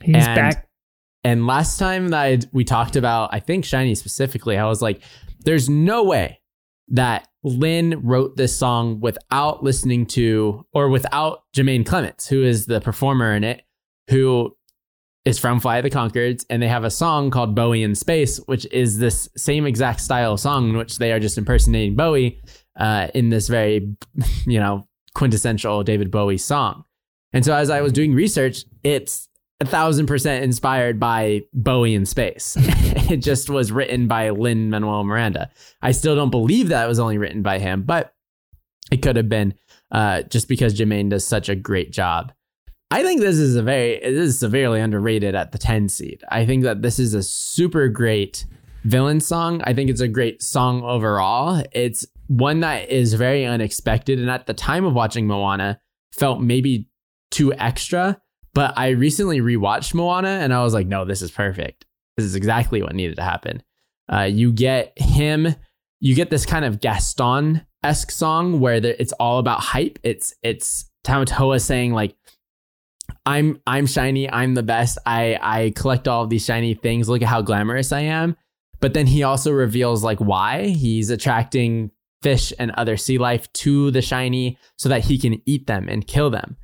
He's and, back. And last time that I, we talked about, I think Shiny specifically, I was like, there's no way that Lin wrote this song without listening to or without Jermaine Clements, who is the performer in it, who is from Fly the Conchords. And they have a song called Bowie in Space, which is this same exact style song in which they are just impersonating Bowie uh, in this very, you know, quintessential David Bowie song. And so as I was doing research, it's a thousand percent inspired by Bowie in Space. It just was written by Lin-Manuel Miranda. I still don't believe that it was only written by him, but it could have been uh, just because Jermaine does such a great job I think this is a very, it is severely underrated at the ten seed. I think that this is a super great villain song. I think it's a great song overall. It's one that is very unexpected, and at the time of watching Moana felt maybe too extra, but I recently rewatched Moana and I was like, no, this is perfect. This is exactly what needed to happen. Uh, you get him, you get this kind of Gaston-esque song where there, it's all about hype. It's, it's Tamatoa saying like, I'm I'm shiny. I'm the best. I, I collect all of these shiny things. Look at how glamorous I am. But then he also reveals like why he's attracting fish and other sea life to the shiny so that he can eat them and kill them.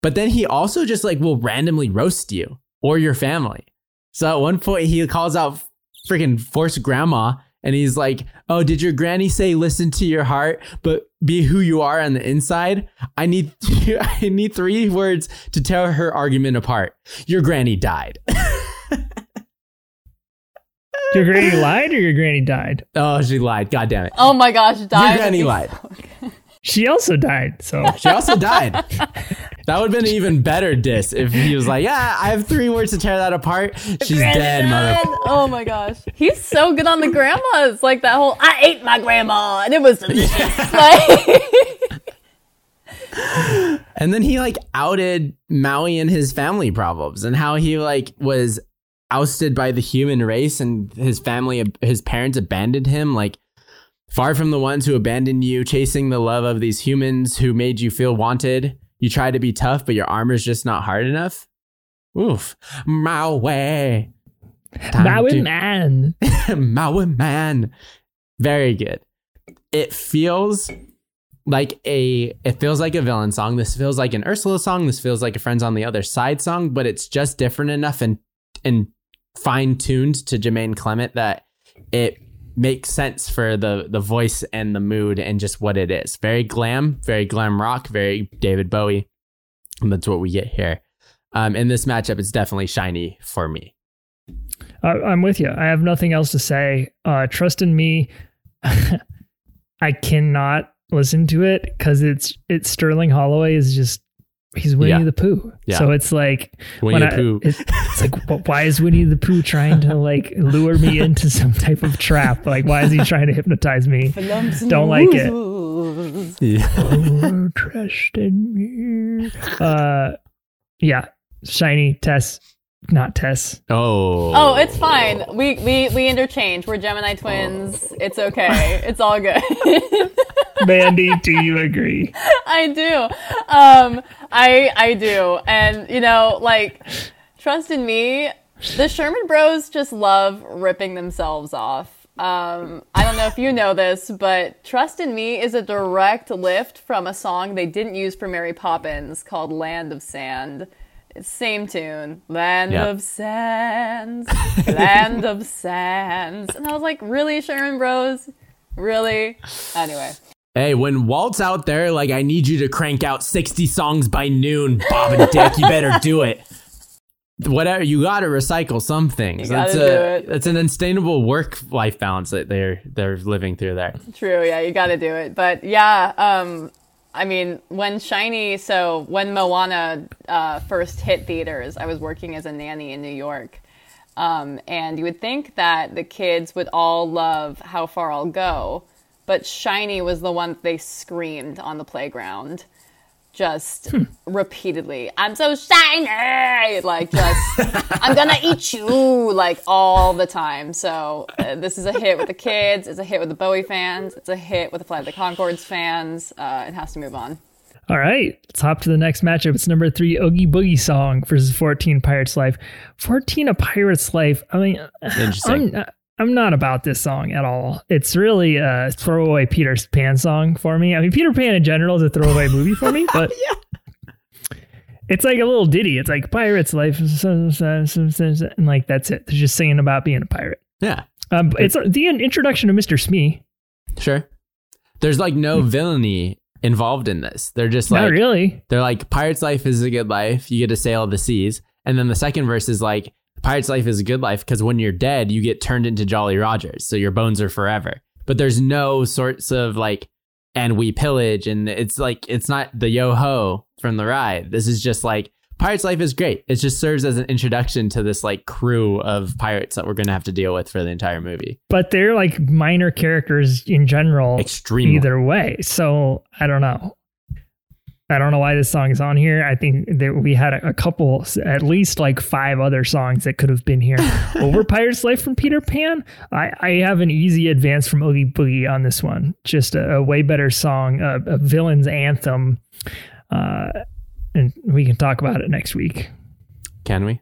But then he also just like will randomly roast you or your family. So at one point he calls out freaking Force Grandma and he's like, oh, did your granny say listen to your heart, but be who you are on the inside? I need th- I need three words to tear her argument apart. Your granny died. Your granny lied or your granny died? Oh, she lied. God damn it. Oh my gosh, died. Your granny lied. Okay. She also died. So she also died. That would have been an even better diss if he was like, yeah, I have three words to tear that apart. She's dead, mother. Oh my gosh. He's so good on the grandmas. Like that whole, I ate my grandma and it was delicious. Yeah. Like, and then he like outed Maui and his family problems and how he like was ousted by the human race and his family, his parents abandoned him. Like, far from the ones who abandoned you, chasing the love of these humans who made you feel wanted. You try to be tough, but your armor's just not hard enough. Oof. Maui. Maui to- man. Maui man. Very good. It feels like a, it feels like a villain song. This feels like an Ursula song. This feels like a Friends on the Other Side song, but it's just different enough and, and fine-tuned to Jermaine Clement that it makes sense for the the voice and the mood and just what it is. Very glam, very glam rock, very David Bowie. And that's what we get here. Um, in this matchup, it's definitely shiny for me. Uh, I'm with you. I have nothing else to say. Uh, trust in me. I cannot listen to it because it's it's Sterling Holloway is just, he's Winnie yeah. the Pooh. Yeah. So it's like, Winnie the Pooh. It's, it's like, well, why is Winnie the Pooh trying to like lure me into some type of trap? Like, why is he trying to hypnotize me? Don't like it. Yeah. Oh, trust in me. Uh, yeah. Shiny Tess, not Tess. Oh. Oh, it's fine. We, we, we interchange. We're Gemini twins. Oh. It's okay. It's all good. Mandy, do you agree? I do. Um, I I do. And, you know, like, trust in me, the Sherman Bros just love ripping themselves off. Um, I don't know if you know this, but Trust in Me is a direct lift from a song they didn't use for Mary Poppins called Land of Sand. Same tune. Land yep. of Sands, Land of Sands. And I was like, really, Sherman Bros? Really? Anyway. Hey, when Walt's out there, like, I need you to crank out sixty songs by noon, Bob and Dick, you better do it. Whatever, you got to recycle some things. That's a, that's an unsustainable work-life balance that they're they're living through there. True, yeah, you got to do it. But yeah, um, I mean, when Shiny, so when Moana uh, first hit theaters, I was working as a nanny in New York. Um, and you would think that the kids would all love How Far I'll Go. But Shiny was the one they screamed on the playground just hmm. repeatedly. I'm so shiny! Like, just, I'm gonna eat you! Like, all the time. So, uh, this is a hit with the kids. It's a hit with the Bowie fans. It's a hit with the Flight of the Conchords fans. Uh, it has to move on. All right. Let's hop to the next matchup. It's number three, Oogie Boogie Song versus fourteen, Pirate's Life. fourteen, A Pirate's Life. I mean, interesting. I'm, I'm not about this song at all. It's really a throwaway Peter Pan song for me. I mean, Peter Pan in general is a throwaway movie for me, but yeah. It's like a little ditty. It's like Pirate's Life, and like that's it. They're just singing about being a pirate. Yeah. Um, it's the introduction to Mister Smee. Sure. There's like no villainy involved in this. They're just like, not really. They're like, Pirate's Life is a good life. You get to sail the seas. And then the second verse is like, Pirate's Life is a good life because when you're dead, you get turned into Jolly Rogers. So your bones are forever. But there's no sorts of like, and we pillage. And it's like, it's not the yo ho from the ride. This is just like, Pirate's Life is great. It just serves as an introduction to this like crew of pirates that we're going to have to deal with for the entire movie. But they're like minor characters in general. Extremely. Either way. So I don't know. I don't know why this song is on here. I think that we had a, a couple, at least like five other songs that could have been here over Pirate's Life from Peter Pan. I, I have an easy advance from Oogie Boogie on this one. Just a, a way better song, a, a villain's anthem. Uh, and we can talk about it next week. Can we? We,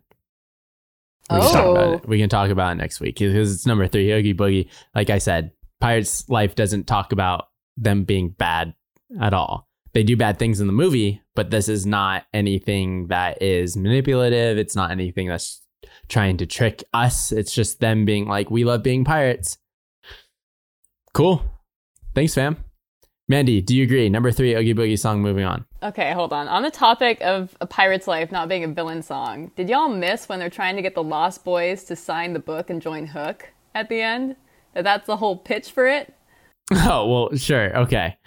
oh. can, talk about it. we can talk about it next week because it's number three, Oogie Boogie. Like I said, Pirate's Life doesn't talk about them being bad at all. They do bad things in the movie, but this is not anything that is manipulative. It's not anything that's trying to trick us. It's just them being like, we love being pirates. Cool. Thanks, fam. Mandy, do you agree? Number three, Oogie Boogie song, moving on. Okay, hold on. On the topic of A Pirate's Life not being a villain song, did y'all miss when they're trying to get the Lost Boys to sign the book and join Hook at the end? That's the whole pitch for it? Oh, well, sure. Okay.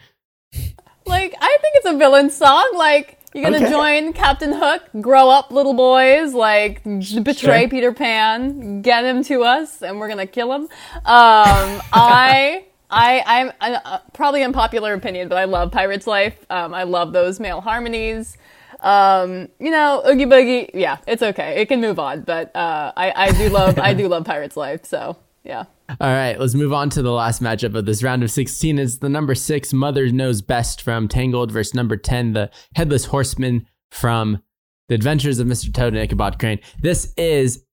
Like, I think it's a villain song. Like, you're going to okay. join Captain Hook, grow up, little boys, like, betray sure. Peter Pan, get him to us, and we're going to kill him. Um, I, I, I'm uh, probably unpopular opinion, but I love Pirate's Life. Um, I love those male harmonies. Um, you know, Oogie Boogie, yeah, it's okay. It can move on, but uh, I, I do love, I do love Pirate's Life, so, yeah. All right, let's move on to the last matchup of this round of sixteen. It's the number six, Mother Knows Best from Tangled versus number ten, the Headless Horseman from The Adventures of Mister Toad and Ichabod Crane. This is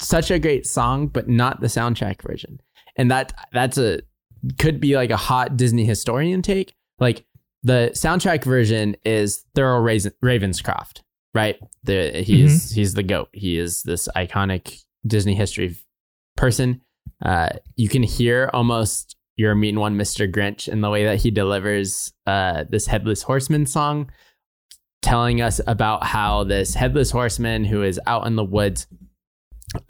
such a great song, but not the soundtrack version. And that that's a could be like a hot Disney historian take. Like the soundtrack version is Thurl Ravenscroft, right? The, he mm-hmm. is, he's the GOAT. He is this iconic Disney history person. Uh, you can hear almost your mean one, Mister Grinch, in the way that he delivers uh, this Headless Horseman song, telling us about how this Headless Horseman who is out in the woods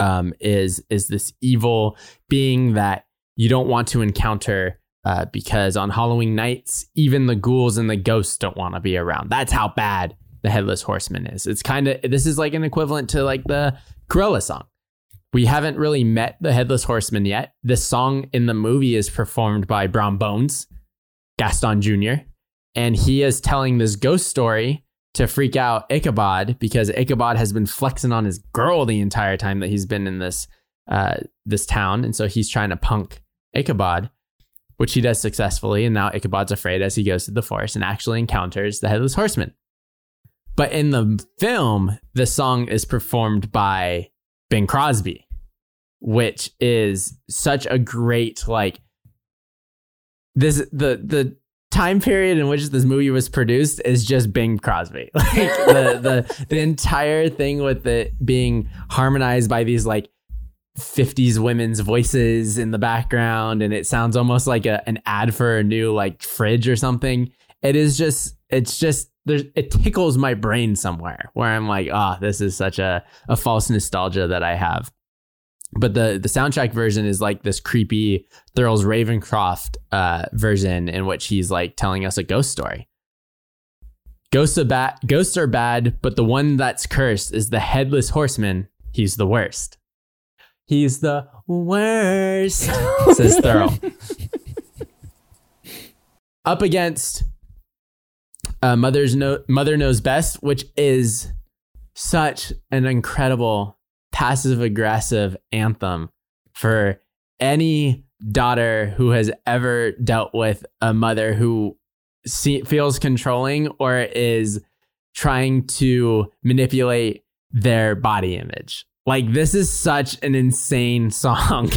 um, is is this evil being that you don't want to encounter uh, because on Halloween nights, even the ghouls and the ghosts don't want to be around. That's how bad the Headless Horseman is. It's kind of this is like an equivalent to like the Cruella song. We haven't really met the Headless Horseman yet. This song in the movie is performed by Brom Bones, Gaston Junior, and he is telling this ghost story to freak out Ichabod because Ichabod has been flexing on his girl the entire time that he's been in this uh, this town, and so he's trying to punk Ichabod, which he does successfully, and now Ichabod's afraid as he goes through the forest and actually encounters the Headless Horseman. But in the film, the song is performed by Bing Crosby, which is such a great, like, this the the time period in which this movie was produced is just Bing Crosby. Like the, the the entire thing with it being harmonized by these like fifties women's voices in the background, and it sounds almost like a an ad for a new like fridge or something. It is just it's just There's, it tickles my brain somewhere where I'm like, ah, oh, this is such a, a false nostalgia that I have. But the, the soundtrack version is like this creepy Thurl Ravenscroft uh, version in which he's like telling us a ghost story. Ghosts are, ba- ghosts are bad, but the one that's cursed is the Headless Horseman. He's the worst. He's the worst, says Thurl. Up against... Uh, Mother's no- Mother Knows Best, which is such an incredible passive-aggressive anthem for any daughter who has ever dealt with a mother who se- feels controlling or is trying to manipulate their body image. Like, this is such an insane song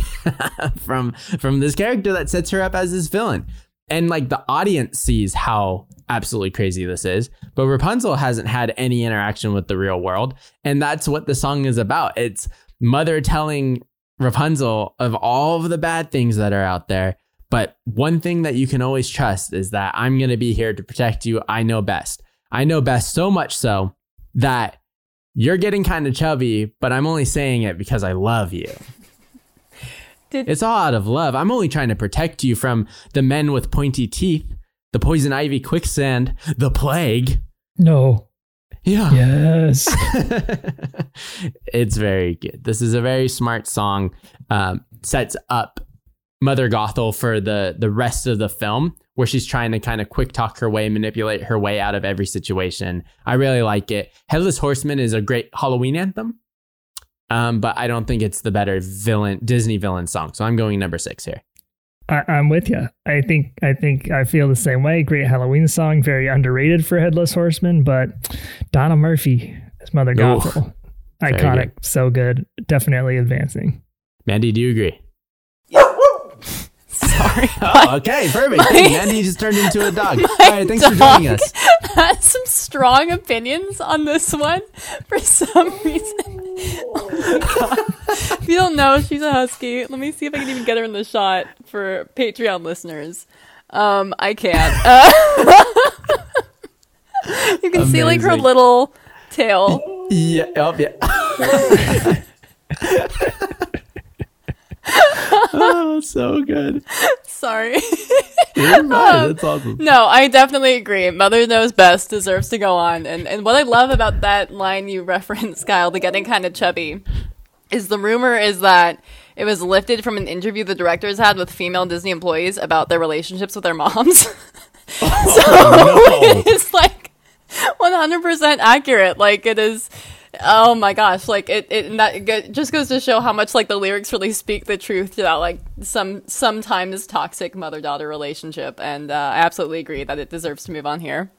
from from this character that sets her up as this villain. And like the audience sees how absolutely crazy this is, but Rapunzel hasn't had any interaction with the real world. And that's what the song is about. It's Mother telling Rapunzel of all of the bad things that are out there. But one thing that you can always trust is that I'm going to be here to protect you. I know best. I know best so much so that you're getting kind of chubby, but I'm only saying it because I love you. Did- it's all out of love. I'm only trying to protect you from the men with pointy teeth, the poison ivy quicksand, the plague. No. Yeah. Yes. It's very good. This is a very smart song. Um, sets up Mother Gothel for the, the rest of the film, where she's trying to kind of quick talk her way, manipulate her way out of every situation. I really like it. Headless Horseman is a great Halloween anthem, um, but I don't think it's the better villain Disney villain song. So I'm going number six here. I, I'm with you. I think I think I feel the same way. Great Halloween song, very underrated for Headless Horseman, but Donna Murphy as Mother Gothel, oof, iconic, good. So good, definitely advancing. Mandy, do you agree? Sorry. Oh, okay, perfect. My, Mandy just turned into a dog. All right, thanks for joining us. Had some strong opinions on this one for some reason. Oh if you don't know, she's a husky. Let me see if I can even get her in the shot for Patreon listeners. Um, I can't. Uh, you can Amazing. See like her little tail. Yeah. Oh, yeah. Oh, so good. Sorry. You're right. That's awesome. Um, no, I definitely agree. Mother Knows Best deserves to go on. And and what I love about that line you referenced, Kyle, the getting kind of chubby, is the rumor is that it was lifted from an interview the directors had with female Disney employees about their relationships with their moms. Oh, so no. It's like one hundred percent accurate. Like it is... Oh my gosh, like it it that it just goes to show how much like the lyrics really speak the truth to that like some sometimes toxic mother-daughter relationship, and uh, I absolutely agree that it deserves to move on here.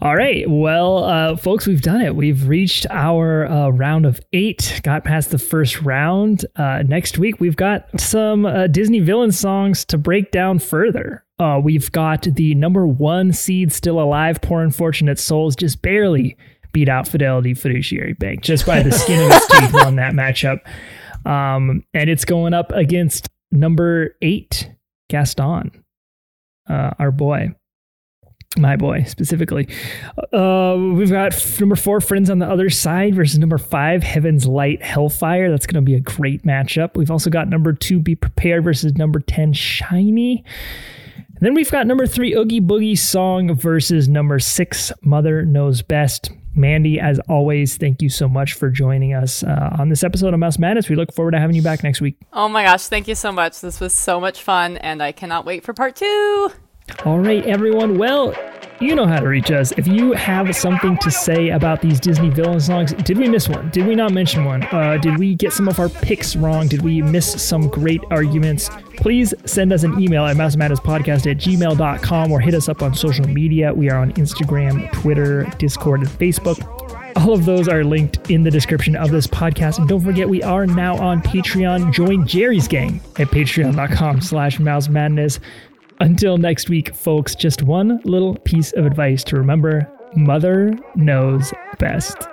All right. Well, uh, folks, we've done it. We've reached our uh, round of eight, got past the first round. Uh, next week, we've got some uh, Disney villain songs to break down further. Uh, we've got the number one seed still alive, Poor Unfortunate Souls, just barely beat out Fidelity Fiduciary Bank just by the skin of his teeth on that matchup. Um, and it's going up against number eight, Gaston, uh, our boy, my boy specifically. Uh, we've got f- number four, Friends on the Other Side versus number five, Heaven's Light Hellfire. That's going to be a great matchup. We've also got number two, Be Prepared versus number ten, Shiny. And then we've got number three, Oogie Boogie Song versus number six, Mother Knows Best. Mandy, as always, thank you so much for joining us uh, on this episode of Mouse Madness. We look forward to having you back next week. Oh my gosh, thank you so much. This was so much fun, and I cannot wait for part two. All right, everyone. Well, you know how to reach us. If you have something to say about these Disney villain songs, did we miss one? Did we not mention one? Uh, did we get some of our picks wrong? Did we miss some great arguments? Please send us an email at mouse madness podcast at gmail dot com or hit us up on social media. We are on Instagram, Twitter, Discord, and Facebook. All of those are linked in the description of this podcast. And don't forget, we are now on Patreon. Join Jerry's Gang at patreon.com slash mouse madness. Until next week, folks, just one little piece of advice to remember. Mother knows best.